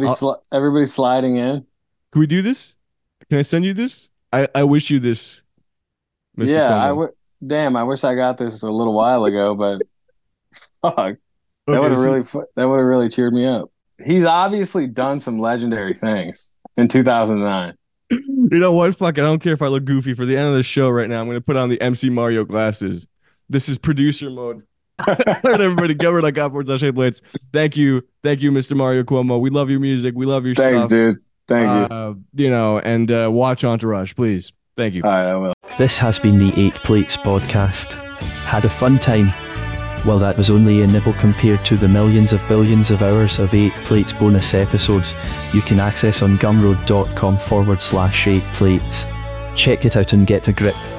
Everybody's sliding in. Can we do this? Can I send you this? I wish you this, Mr. Coleman. Damn, I wish I got this a little while ago, but fuck. That would have really cheered me up. He's obviously done some legendary things in 2009. You know what? Fuck it. I don't care if I look goofy. For the end of the show right now, I'm going to put on the MC Mario glasses. This is producer mode. Everybody, governor.com/8pl8s. Thank you. Thank you, Mr. Mario Cuomo. We love your music. We love your stuff. Thanks, dude. Thank you. You know, and watch Entourage, please. Thank you. All right, I will. This has been the 8pl8s podcast. Had a fun time? Well, that was only a nibble compared to the millions of billions of hours of 8pl8s bonus episodes you can access on gumroad.com/8pl8s. Check it out and get a grip.